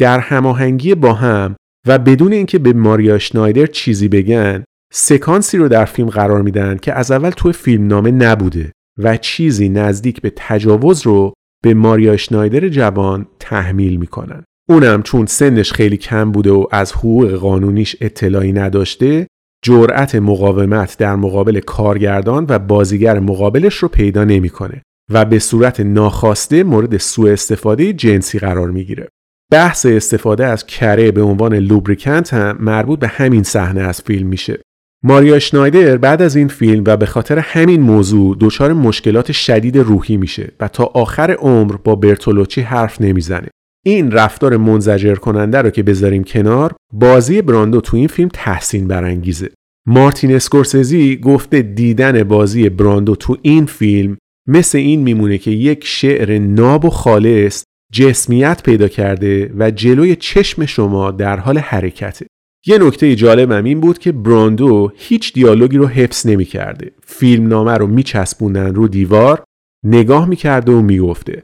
در هماهنگی با هم و بدون اینکه به ماریا شنایدر چیزی بگن، سکانسی رو در فیلم قرار میدن که از اول توی فیلمنامه نبوده و چیزی نزدیک به تجاوز رو به ماریا شنایدر جوان تحمیل میکنن. اونم چون سنش خیلی کم بوده و از حقوق قانونیش اطلاعی نداشته، جرأت مقاومت در مقابل کارگردان و بازیگر مقابلش رو پیدا نمیکنه و به صورت ناخواسته مورد سوء استفاده جنسی قرار میگیره. بحث استفاده از کره به عنوان لوبریکنت هم مربوط به همین صحنه از فیلم میشه. ماریا شنایدر بعد از این فیلم و به خاطر همین موضوع دچار مشکلات شدید روحی میشه و تا آخر عمر با برتولوچی حرف نمیزنه. این رفتار منزجر کننده رو که بذاریم کنار، بازی براندو تو این فیلم تحسین برانگیزه. مارتین اسکورسزی گفته دیدن بازی براندو تو این فیلم مثل این میمونه که یک شعر ناب و خالص جسمیت پیدا کرده و جلوی چشم شما در حال حرکته. یه نکته جالبم این بود که براندو هیچ دیالوگی رو حفظ نمی کرده. فیلم نامه رو می چسبوندن رو دیوار، نگاه می کرده و می گفته.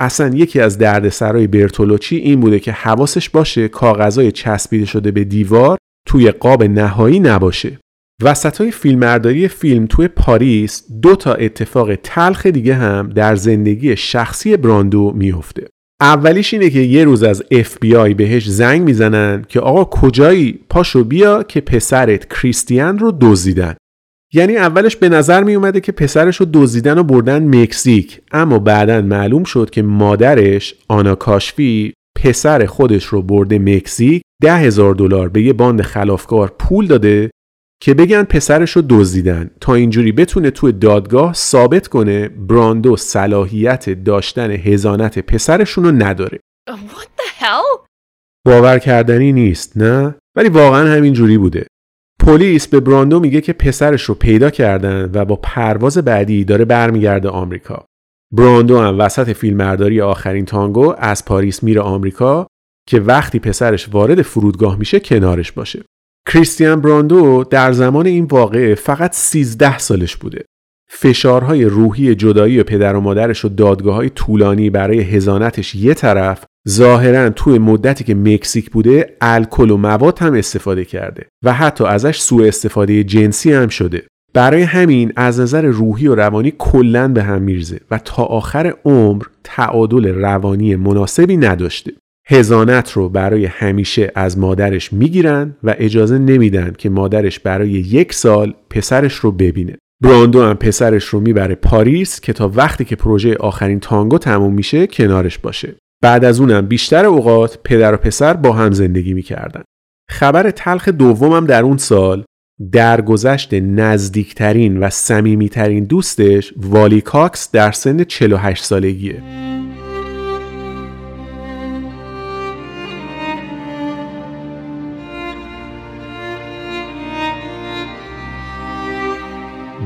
اصلا یکی از دردسرای برتولوچی این بوده که حواسش باشه کاغذهای چسبیده شده به دیوار توی قاب نهایی نباشه. وسطای فیلمبرداری فیلم توی پاریس 2 تا اتفاق تلخ دیگه هم در زندگی شخصی براندو میفته. اولیش اینه که یه روز از FBI بهش زنگ میزنن که آقا کجایی، پاشو بیا که پسرت کریستیان رو دزدیدن. یعنی اولش به نظر میومده که پسرش رو دزدیدن و بردن مکزیک، اما بعداً معلوم شد که مادرش آنا کاشفی پسر خودش رو برده مکزیک، $10,000 به یه باند خلافکار پول داده که بگن پسرشو دزدیدن تا اینجوری بتونه تو دادگاه ثابت کنه براندو صلاحیت داشتن حضانت پسرشونو نداره. باور کردنی نیست، نه؟ ولی واقعا همین جوری بوده. پلیس به براندو میگه که پسرش رو پیدا کردن و با پرواز بعدی داره برمیگرده آمریکا. براندو هم وسط فیلمبرداری آخرین تانگو از پاریس میره آمریکا که وقتی پسرش وارد فرودگاه میشه کنارش باشه. کریستیان براندو در زمان این واقعه فقط 13 سالش بوده. فشارهای روحی جدایی پدر و مادرش و دادگاه‌های طولانی برای حضانتش یه طرف، ظاهراً توی مدتی که مکزیک بوده الکل و مواد هم استفاده کرده و حتی ازش سوء استفاده جنسی هم شده. برای همین از نظر روحی و روانی کلاً به هم میرزه و تا آخر عمر تعادل روانی مناسبی نداشته. حضانت رو برای همیشه از مادرش میگیرن و اجازه نمیدن که مادرش برای 1 سال پسرش رو ببینه. براندو هم پسرش رو میبره پاریس که تا وقتی که پروژه آخرین تانگو تموم میشه کنارش باشه. بعد از اونم بیشتر اوقات پدر و پسر با هم زندگی میکردن. خبر تلخ دومم در اون سال درگذشت نزدیکترین و صمیمیترین دوستش والی کاکس در سن 48 سالگیه.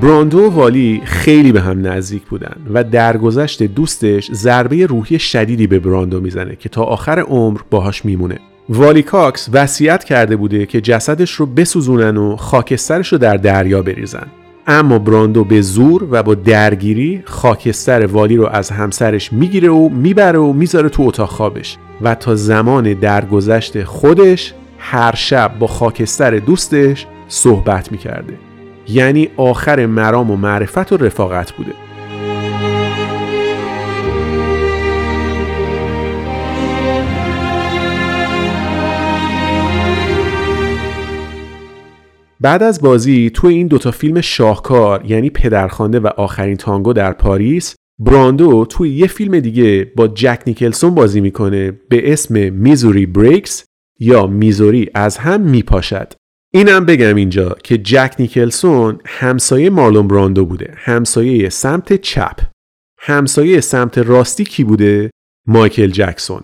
براندو و والی خیلی به هم نزدیک بودن و درگذشت دوستش ضربه روحی شدیدی به براندو میزنه که تا آخر عمر باهاش میمونه. والی کاکس وصیت کرده بوده که جسدش رو بسوزونن و خاکسترش رو در دریا بریزن. اما براندو به زور و با درگیری خاکستر والی رو از همسرش میگیره و میبره و میذاره تو اتاق خوابش و تا زمان درگذشت خودش هر شب با خاکستر دوستش صحبت میکرده. یعنی آخر مرام و معرفت و رفاقت بوده. بعد از بازی تو این دوتا فیلم شاهکار یعنی پدرخوانده و آخرین تانگو در پاریس، براندو تو یه فیلم دیگه با جک نیکلسون بازی میکنه به اسم میزوری بریکس یا میزوری از هم میپاشد. اینم بگم اینجا که جک نیکلسون همسایه مارلون براندو بوده. همسایه سمت چپ. همسایه سمت راستی کی بوده؟ مایکل جکسون.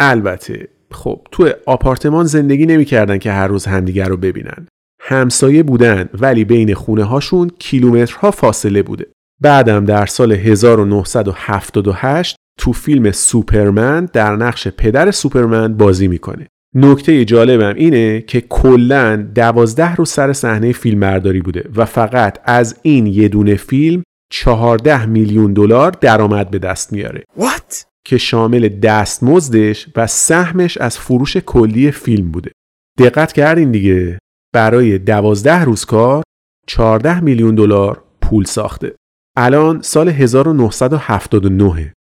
البته خب تو آپارتمان زندگی نمی‌کردن که هر روز همدیگر رو ببینن. همسایه بودن ولی بین خونه هاشون کیلومترها فاصله بوده. بعدم در سال 1978 تو فیلم سوپرمن در نقش پدر سوپرمن بازی میکنه. نکته جالبم اینه که کلاً 12 روز سر صحنه فیلمبرداری بوده و فقط از این یه دونه فیلم 14 میلیون دلار درآمد به دست میاره. What؟ که شامل دستمزدش و سهمش از فروش کلی فیلم بوده. دقت کردین دیگه، برای 12 روز کار 14 میلیون دلار پول ساخته. الان سال 1979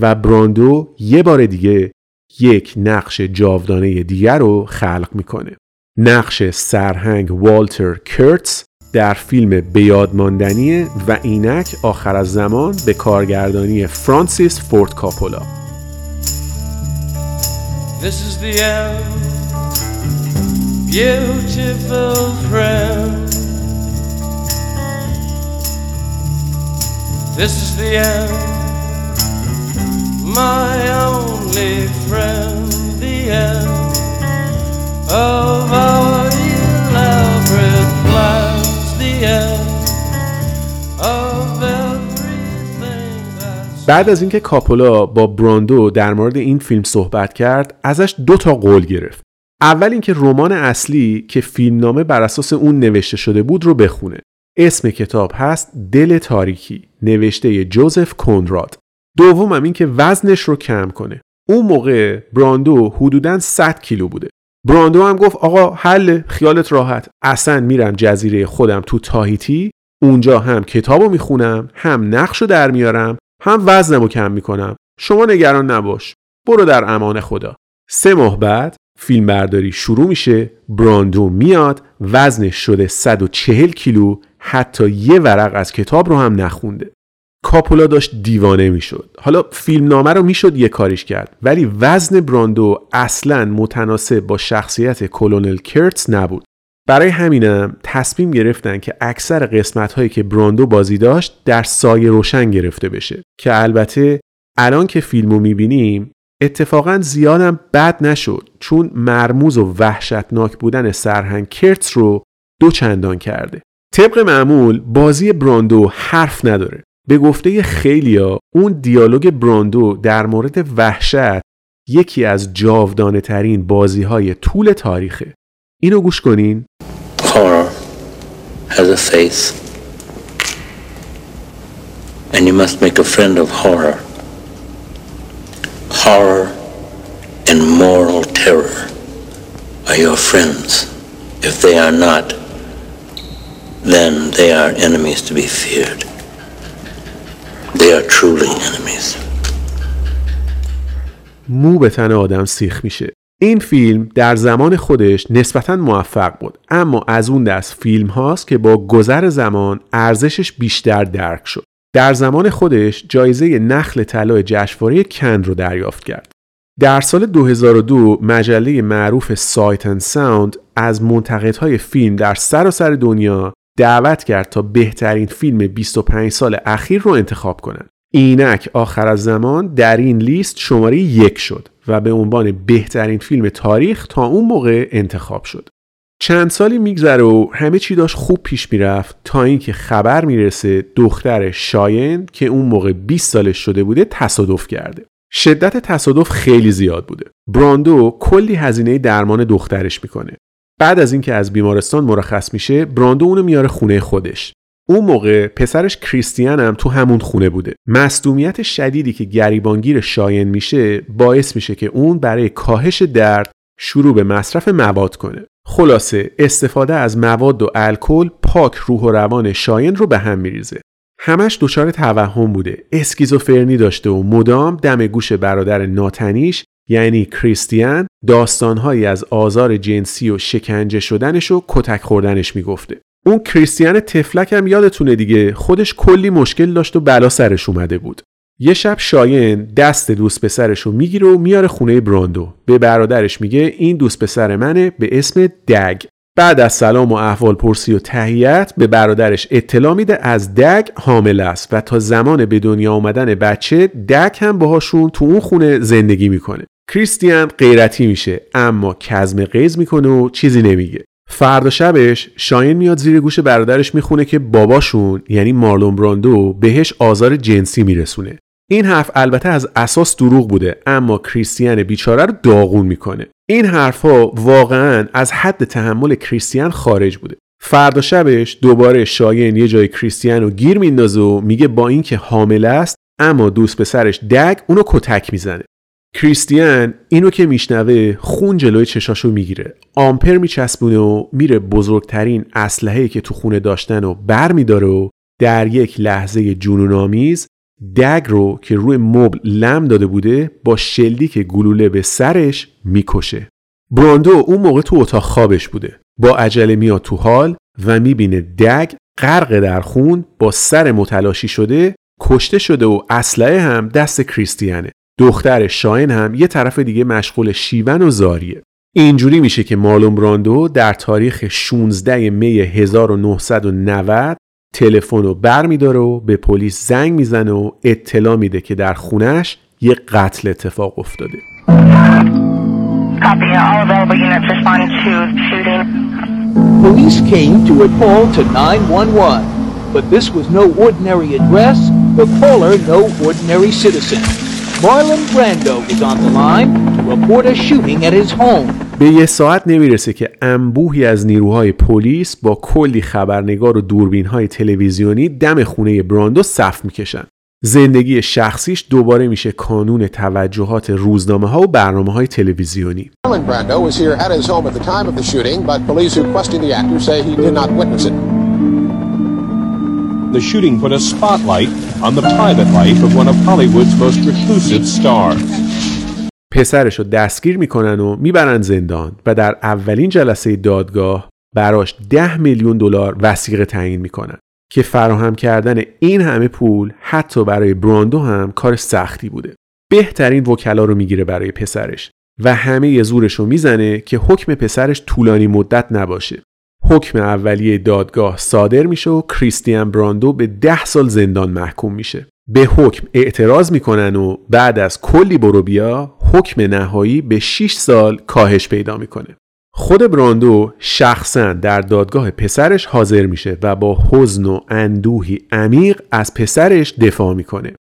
و براندو یه بار دیگه یک نقش جاودانه دیگر رو خلق میکنه. نقش سرهنگ والتر کرتس در فیلم بیادماندنی و اینک آخر از زمان به کارگردانی فرانسیس فورد کاپولا. This is the end, beautiful friend. This is the end. My only friend, the end of our elaborate plans, the end of everything that's... بعد از اینکه کاپولا با براندو در مورد این فیلم صحبت کرد ازش 2 تا قول گرفت. اول اینکه رمان اصلی که فیلمنامه بر اساس اون نوشته شده بود رو بخونه. اسم کتاب هست دل تاریکی، نوشته جوزف کندرات. دومم این که وزنش رو کم کنه. اون موقع براندو حدوداً 100 کیلو بوده. براندو هم گفت آقا حل، خیالت راحت. اصلا میرم جزیره خودم تو تاهیتی، اونجا هم کتابو میخونم، هم نقشو در میارم، هم وزنمو کم میکنم. شما نگران نباش. برو در امان خدا. 3 ماه بعد فیلم برداری شروع میشه. براندو میاد، وزنش شده 140 کیلو، حتی یه ورق از کتاب رو هم نخونده. کاپولا داشت دیوانه میشد. حالا فیلمنامه رو میشد یه کاریش کرد، ولی وزن براندو اصلاً متناسب با شخصیت کلونل کرتس نبود. برای همینم تصمیم گرفتن که اکثر قسمت‌هایی که براندو بازی داشت در سایه روشن گرفته بشه. که البته الان که فیلمو میبینیم اتفاقاً زیادم بد نشد چون مرموز و وحشتناک بودن سرهنگ کرتس رو دو چندان کرده. طبق معمول بازی براندو حرف نداره. به گفته خیلیا اون دیالوگ براندو در مورد وحشت یکی از جاودانه ترین بازی های طول تاریخه. اینو گوش کنین. Horror has a face and you must make a friend of horror. Horror and moral terror are your friends. If they are not, then they are enemies to be feared. They are truly enemies. مو به تن آدم سیخ میشه. این فیلم در زمان خودش نسبتاً موفق بود، اما از اون دست فیلم هاست که با گذر زمان ارزشش بیشتر درک شد. در زمان خودش جایزه نخل طلای جشنواره کن رو دریافت کرد. در سال 2002 مجله معروف سایت اند ساوند از منتقدهای فیلم در سراسر دنیا دعوت کرد تا بهترین فیلم 25 سال اخیر رو انتخاب کنند. اینک آخر از زمان در این لیست شماره 1 شد و به عنوان بهترین فیلم تاریخ تا اون موقع انتخاب شد. چند سالی میگذره و همه چی داشت خوب پیش میرفت تا اینکه خبر میرسه دختر شاین که اون موقع 20 سالش شده بوده تصادف کرده. شدت تصادف خیلی زیاد بوده. براندو کلی هزینه درمان دخترش میکنه. بعد از اینکه از بیمارستان مرخص میشه براندو اونو میاره خونه خودش. اون موقع پسرش کریستیان هم تو همون خونه بوده. مصدومیت شدیدی که گریبانگیر شاین میشه باعث میشه که اون برای کاهش درد شروع به مصرف مواد کنه. خلاصه استفاده از مواد و الکل پاک روح و روان شاین رو به هم میریزه. همش دچار توهم بوده، اسکیزوفرنی داشته و مدام دم گوش برادر ناتنیش یعنی کریستیان داستانهایی از آزار جنسی و شکنجه شدنش و کتک خوردنش میگفته. اون کریستیان تفلک هم یادتونه دیگه، خودش کلی مشکل داشت و بلا سرش اومده بود. یه شب شاین دست دوست پسرش رو میگیره و میاره خونه براندو. به برادرش میگه این دوست پسر منه به اسم دگ. بعد از سلام و احوال پرسی و تحیت به برادرش اطلاع میده از دگ حامل است و تا زمان به دنیا اومدن بچه دگ هم باهاشون تو اون خونه زندگی میکنه. کریستیان غیرتی میشه اما کظم غیظ میکنه و چیزی نمیگه. فردا شبش شاین میاد زیر گوش برادرش میخونه که باباشون یعنی مارلون براندو بهش آزار جنسی میرسونه. این حرف البته از اساس دروغ بوده اما کریستیان بیچاره رو داغون میکنه. این حرفا واقعا از حد تحمل کریستیان خارج بوده. فردا شبش دوباره شاین یه جای کریستیان رو گیر میندازه و میگه با اینکه حامل است اما دوست پسرش دگ اونو کتک میزنه. کریستیان اینو که میشنوه خون جلوی چشاشو میگیره. آمپر میچسبونه و میره بزرگترین اسلحه‌ای که تو خونه داشتن و بر میداره و در یک لحظه جنون‌آمیز دگ رو که روی مبل لم داده بوده با شلیک گلوله به سرش میکشه. براندو اون موقع تو اتاق خوابش بوده. با عجله میاد تو حال و میبینه دگ غرق در خون با سر متلاشی شده کشته شده و اسلحه هم دست کریستیانه. دختر شاین هم یه طرف دیگه مشغول شیون و زاریه. اینجوری میشه که مارلون براندو در تاریخ 16 می 1990 تلفن رو برمی‌داره و به پلیس زنگ میزنه و اطلاع میده که در خونش یه قتل اتفاق افتاده. Police came to report to 911, but this was no ordinary address, the caller no ordinary citizen. مارلون براندو is on the line to report a shooting at his home. به یه ساعت نمیرسه که انبوهی از نیروهای پلیس با کلی خبرنگار و دوربین‌های تلویزیونی دم خونه براندو صف میکشن. زندگی شخصیش دوباره میشه کانون توجهات روزنامه‌ها و برنامه‌های تلویزیونی. مارلون براندو is here at his home at the time of the shooting, but police who questioned the actor say he did not witness it. The shooting put a spotlight on the private life of one of Hollywood's most reclusive stars. پسرشو دستگیر میکنن و میبرن زندان و در اولین جلسه دادگاه براش 10 میلیون دلار وثیقه تعیین میکنن که فراهم کردن این همه پول حتی برای براندو هم کار سختی بوده. بهترین وکلا رو میگیره برای پسرش و همه ی زورشو میزنه که حکم پسرش طولانی مدت نباشه. حکم اولیه دادگاه صادر میشه و کریستیان براندو به 10 سال زندان محکوم میشه. به حکم اعتراض میکنن و بعد از کلی برو بیا حکم نهایی به 6 سال کاهش پیدا میکنه. خود براندو شخصاً در دادگاه پسرش حاضر میشه و با حزن و اندوهی عمیق از پسرش دفاع میکنه.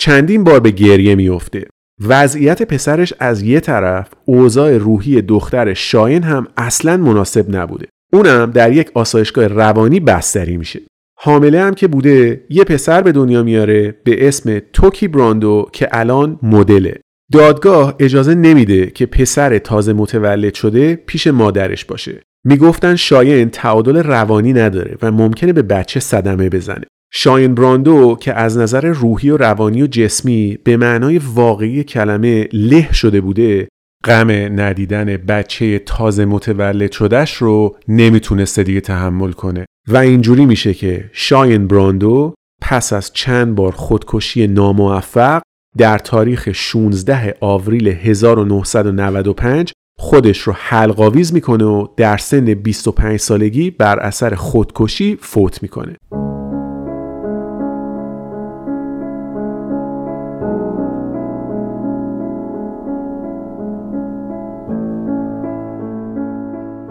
چندین بار به گریه میفته. وضعیت پسرش از یه طرف، اوضاع روحی دختر شاین هم اصلاً مناسب نبوده. اونم در یک آسایشگاه روانی بستری میشه. حامله هم که بوده، یه پسر به دنیا میاره به اسم توکی براندو که الان مدله. دادگاه اجازه نمیده که پسر تازه متولد شده پیش مادرش باشه. میگفتن شاین تعادل روانی نداره و ممکنه به بچه صدمه بزنه. شاین براندو که از نظر روحی و روانی و جسمی به معنای واقعی کلمه له شده بوده، غم ندیدن بچه تازه متولد شدهش رو نمیتونسته دیگه تحمل کنه و اینجوری میشه که شاین براندو پس از چند بار خودکشی ناموفق در تاریخ 16 آوریل 1995 خودش رو حلق‌آویز میکنه و در سن 25 سالگی بر اثر خودکشی فوت میکنه.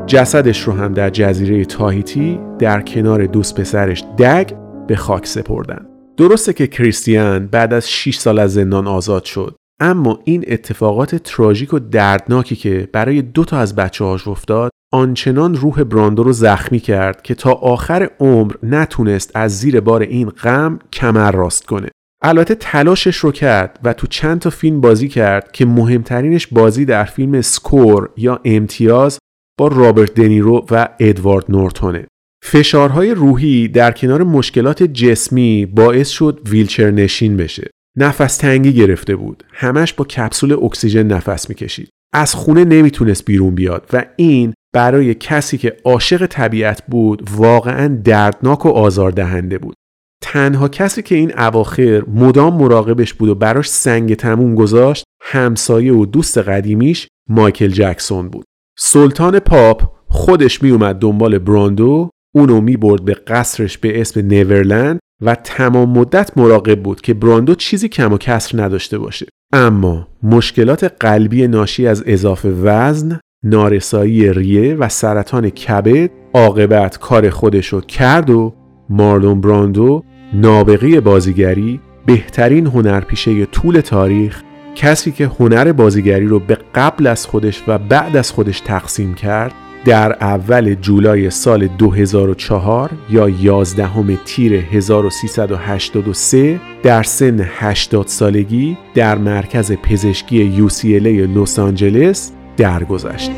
جسدش رو هم در جزیره تاهیتی در کنار دوست پسرش دگ به خاک سپردن. درسته که کریستیان بعد از 6 سال از زندان آزاد شد، اما این اتفاقات تراژیک و دردناکی که برای 2 تا از بچه‌هاش افتاد آنچنان روح براندو رو زخمی کرد که تا آخر عمر نتونست از زیر بار این غم کمر راست کنه. البته تلاشش رو کرد و تو چند تا فیلم بازی کرد که مهمترینش بازی در فیلم سکور یا امتیاز با رابرت دنیرو و ادوارد نورتونه. فشارهای روحی در کنار مشکلات جسمی باعث شد ویلچر نشین بشه. نفس تنگی گرفته بود. همش با کپسول اکسیژن نفس میکشید. از خونه نمیتونست بیرون بیاد و این برای کسی که عاشق طبیعت بود واقعا دردناک و آزاردهنده بود. تنها کسی که این اواخر مدام مراقبش بود و براش سنگ تموم گذاشت همسایه و دوست قدیمیش مایکل جکسون بود. سلطان پاپ خودش می اومد دنبال براندو، اونو می برد به قصرش به اسم نیورلند و تمام مدت مراقب بود که براندو چیزی کم و کسر نداشته باشه. اما مشکلات قلبی ناشی از اضافه وزن، نارسایی ریه و سرطان کبد عاقبت کار خودشو کرد و مارلون براندو، نابغه بازیگری، بهترین هنرپیشه طول تاریخ، کسی که هنر بازیگری رو به قبل از خودش و بعد از خودش تقسیم کرد، در اول جولای سال 2004 یا 11 تیر 1383 در سن 80 سالگی در مرکز پزشکی UCLA لس آنجلس درگذشت.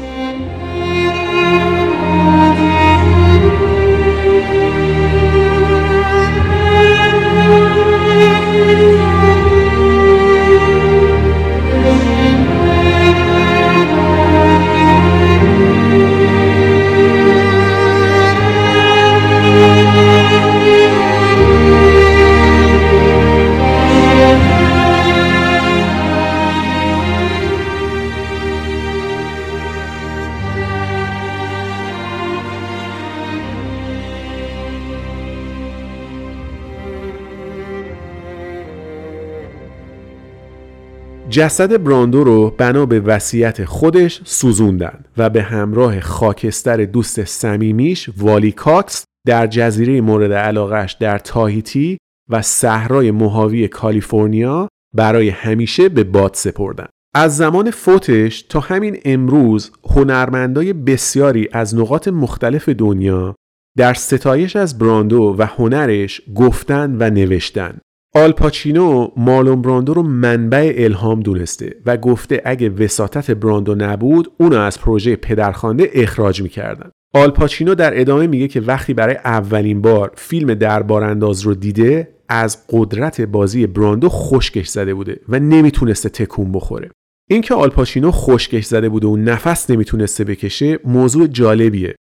جسد براندو رو بنا به وصیت خودش سوزوندن و به همراه خاکستر دوست صمیمیش والی کاکس در جزیره مورد علاقه‌اش در تاهیتی و صحرای ماهوی کالیفرنیا برای همیشه به باد سپردن. از زمان فوتش تا همین امروز هنرمندای بسیاری از نقاط مختلف دنیا در ستایش از براندو و هنرش گفتن و نوشتن. آل پاچینو مارلون براندو رو منبع الهام دونسته و گفته اگه وساطت براندو نبود اونو از پروژه پدرخوانده اخراج میکردن. آل پاچینو در ادامه میگه که وقتی برای اولین بار فیلم دربارانداز رو دیده از قدرت بازی براندو خشکش زده بوده و نمیتونسته تکون بخوره. اینکه آل پاچینو خشکش زده بوده و نفس نمیتونسته بکشه موضوع جالبیه،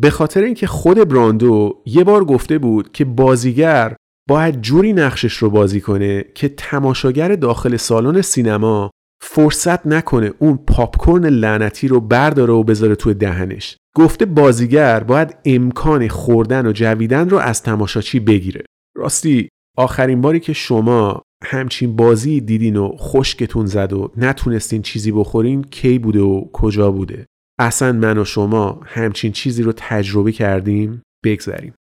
به خاطر اینکه خود براندو یه بار گفته بود که بازیگر باید جوری نقشش رو بازی کنه که تماشاگر داخل سالن سینما فرصت نکنه اون پاپکورن لعنتی رو برداره و بذاره توی دهنش. گفته بازیگر باید امکان خوردن و جویدن رو از تماشاچی بگیره. راستی آخرین باری که شما همچین بازی دیدین و خشکتون زد و نتونستین چیزی بخورین کی بوده و کجا بوده؟ اصلا من و شما همچین چیزی رو تجربه کردیم؟ بگذاریم.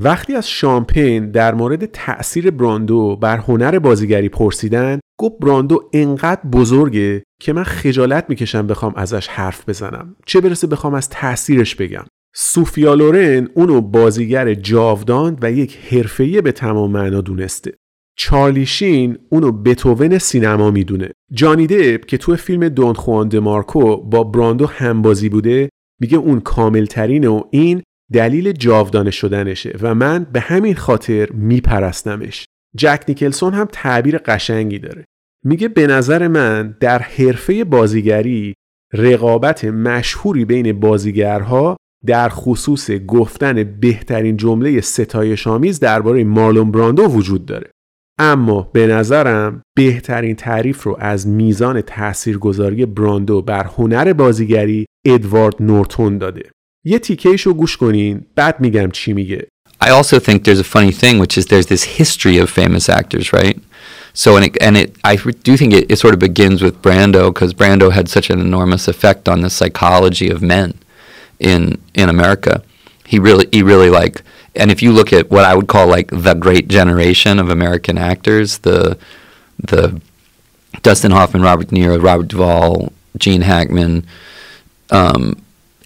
وقتی از شامپین در مورد تأثیر براندو بر هنر بازیگری پرسیدن، گفت براندو انقدر بزرگه که من خجالت میکشم بخوام ازش حرف بزنم، چه برسه بخوام از تأثیرش بگم. سوفیا لورن اونو بازیگر جاودان و یک حرفه‌ای به تمام معنا دونسته. چارلی شین اونو بتوون سینما میدونه. جانی دپ که توی فیلم دون خوان د مارکو با براندو همبازی بوده میگه اون کاملترینه و این دلیل جاودانه شدنشه و من به همین خاطر میپرستمش. جک نیکلسون هم تعبیر قشنگی داره. میگه به نظر من در حرفه بازیگری رقابت مشهوری بین بازیگرها در خصوص گفتن بهترین جمله ستایش‌آمیز درباره مارلون براندو وجود داره. اما به نظرم بهترین تعریف رو از میزان تاثیرگذاری براندو بر هنر بازیگری ادوارد نورتون داده. یه تیکه‌شو گوش کنین بعد میگم چی میگه. I also think there's a funny thing which is there's this history of famous actors, right? So I do think it sort of begins with Brando because Brando had such an enormous effect on the psychology of men in America. He really like. And if you look at what I would call like the great generation of American actors, the Dustin Hoffman, Robert De Niro, Robert Duvall, Gene Hackman,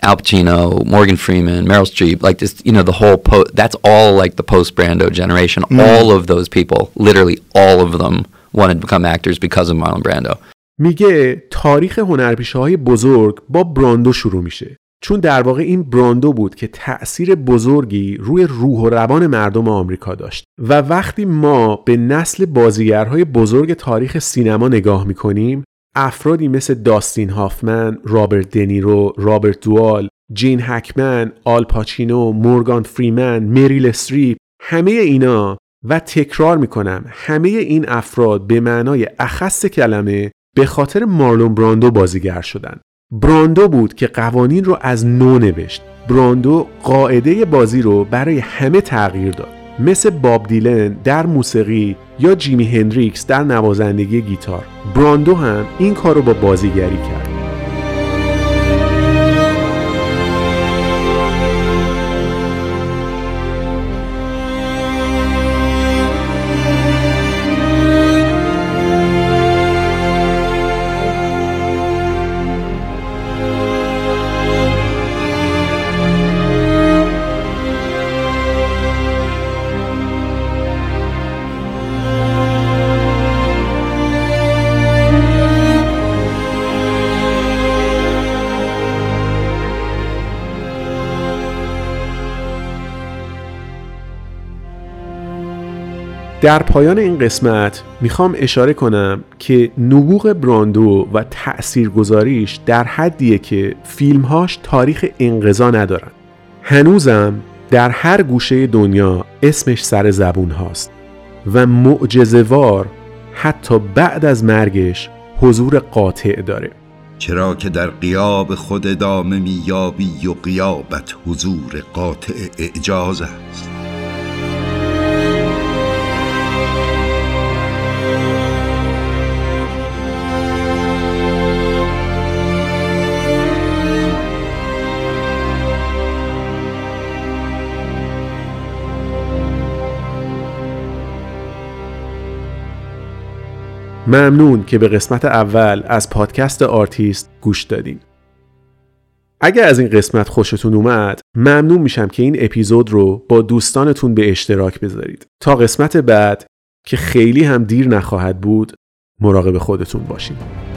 Al Pacino, Morgan Freeman, Meryl Streep, like this, you know, the whole that's all like the post-Brando generation. Mm. All of those people, literally all of them, wanted to become actors because of Marlon Brando. میگه تاریخ هنرپیشه‌های بزرگ با براندو شروع میشه. چون در واقع این براندو بود که تأثیر بزرگی روی روح و روان مردم آمریکا داشت و وقتی ما به نسل بازیگرهای بزرگ تاریخ سینما نگاه می‌کنیم، افرادی مثل داستین هافمن، رابرت دنیرو، رابرت دوال، جین هکمن، آل پاچینو، مورگان فریمن، مریل استریپ، همه اینا و تکرار می‌کنم همه این افراد به معنای اخص کلمه به خاطر مارلون براندو بازیگر شدند. براندو بود که قوانین رو از نو نوشت. براندو قاعده بازی رو برای همه تغییر داد. مثل باب دیلن در موسیقی یا جیمی هندریکس در نوازندگی گیتار. براندو هم این کار رو با بازیگری کرد. در پایان این قسمت میخوام اشاره کنم که نبوغ براندو و تأثیرگذاریش در حدیه که فیلمهاش تاریخ انقضا ندارن. هنوزم در هر گوشه دنیا اسمش سر زبون هاست و معجزه‌وار حتی بعد از مرگش حضور قاطع داره. چرا که در غیاب خود ادامه میابی و غیابت حضور قاطع اعجاز است. ممنون که به قسمت اول از پادکست آرتیست گوش دادین. اگر از این قسمت خوشتون اومد، ممنون میشم که این اپیزود رو با دوستانتون به اشتراک بذارید. تا قسمت بعد که خیلی هم دیر نخواهد بود، مراقب خودتون باشید.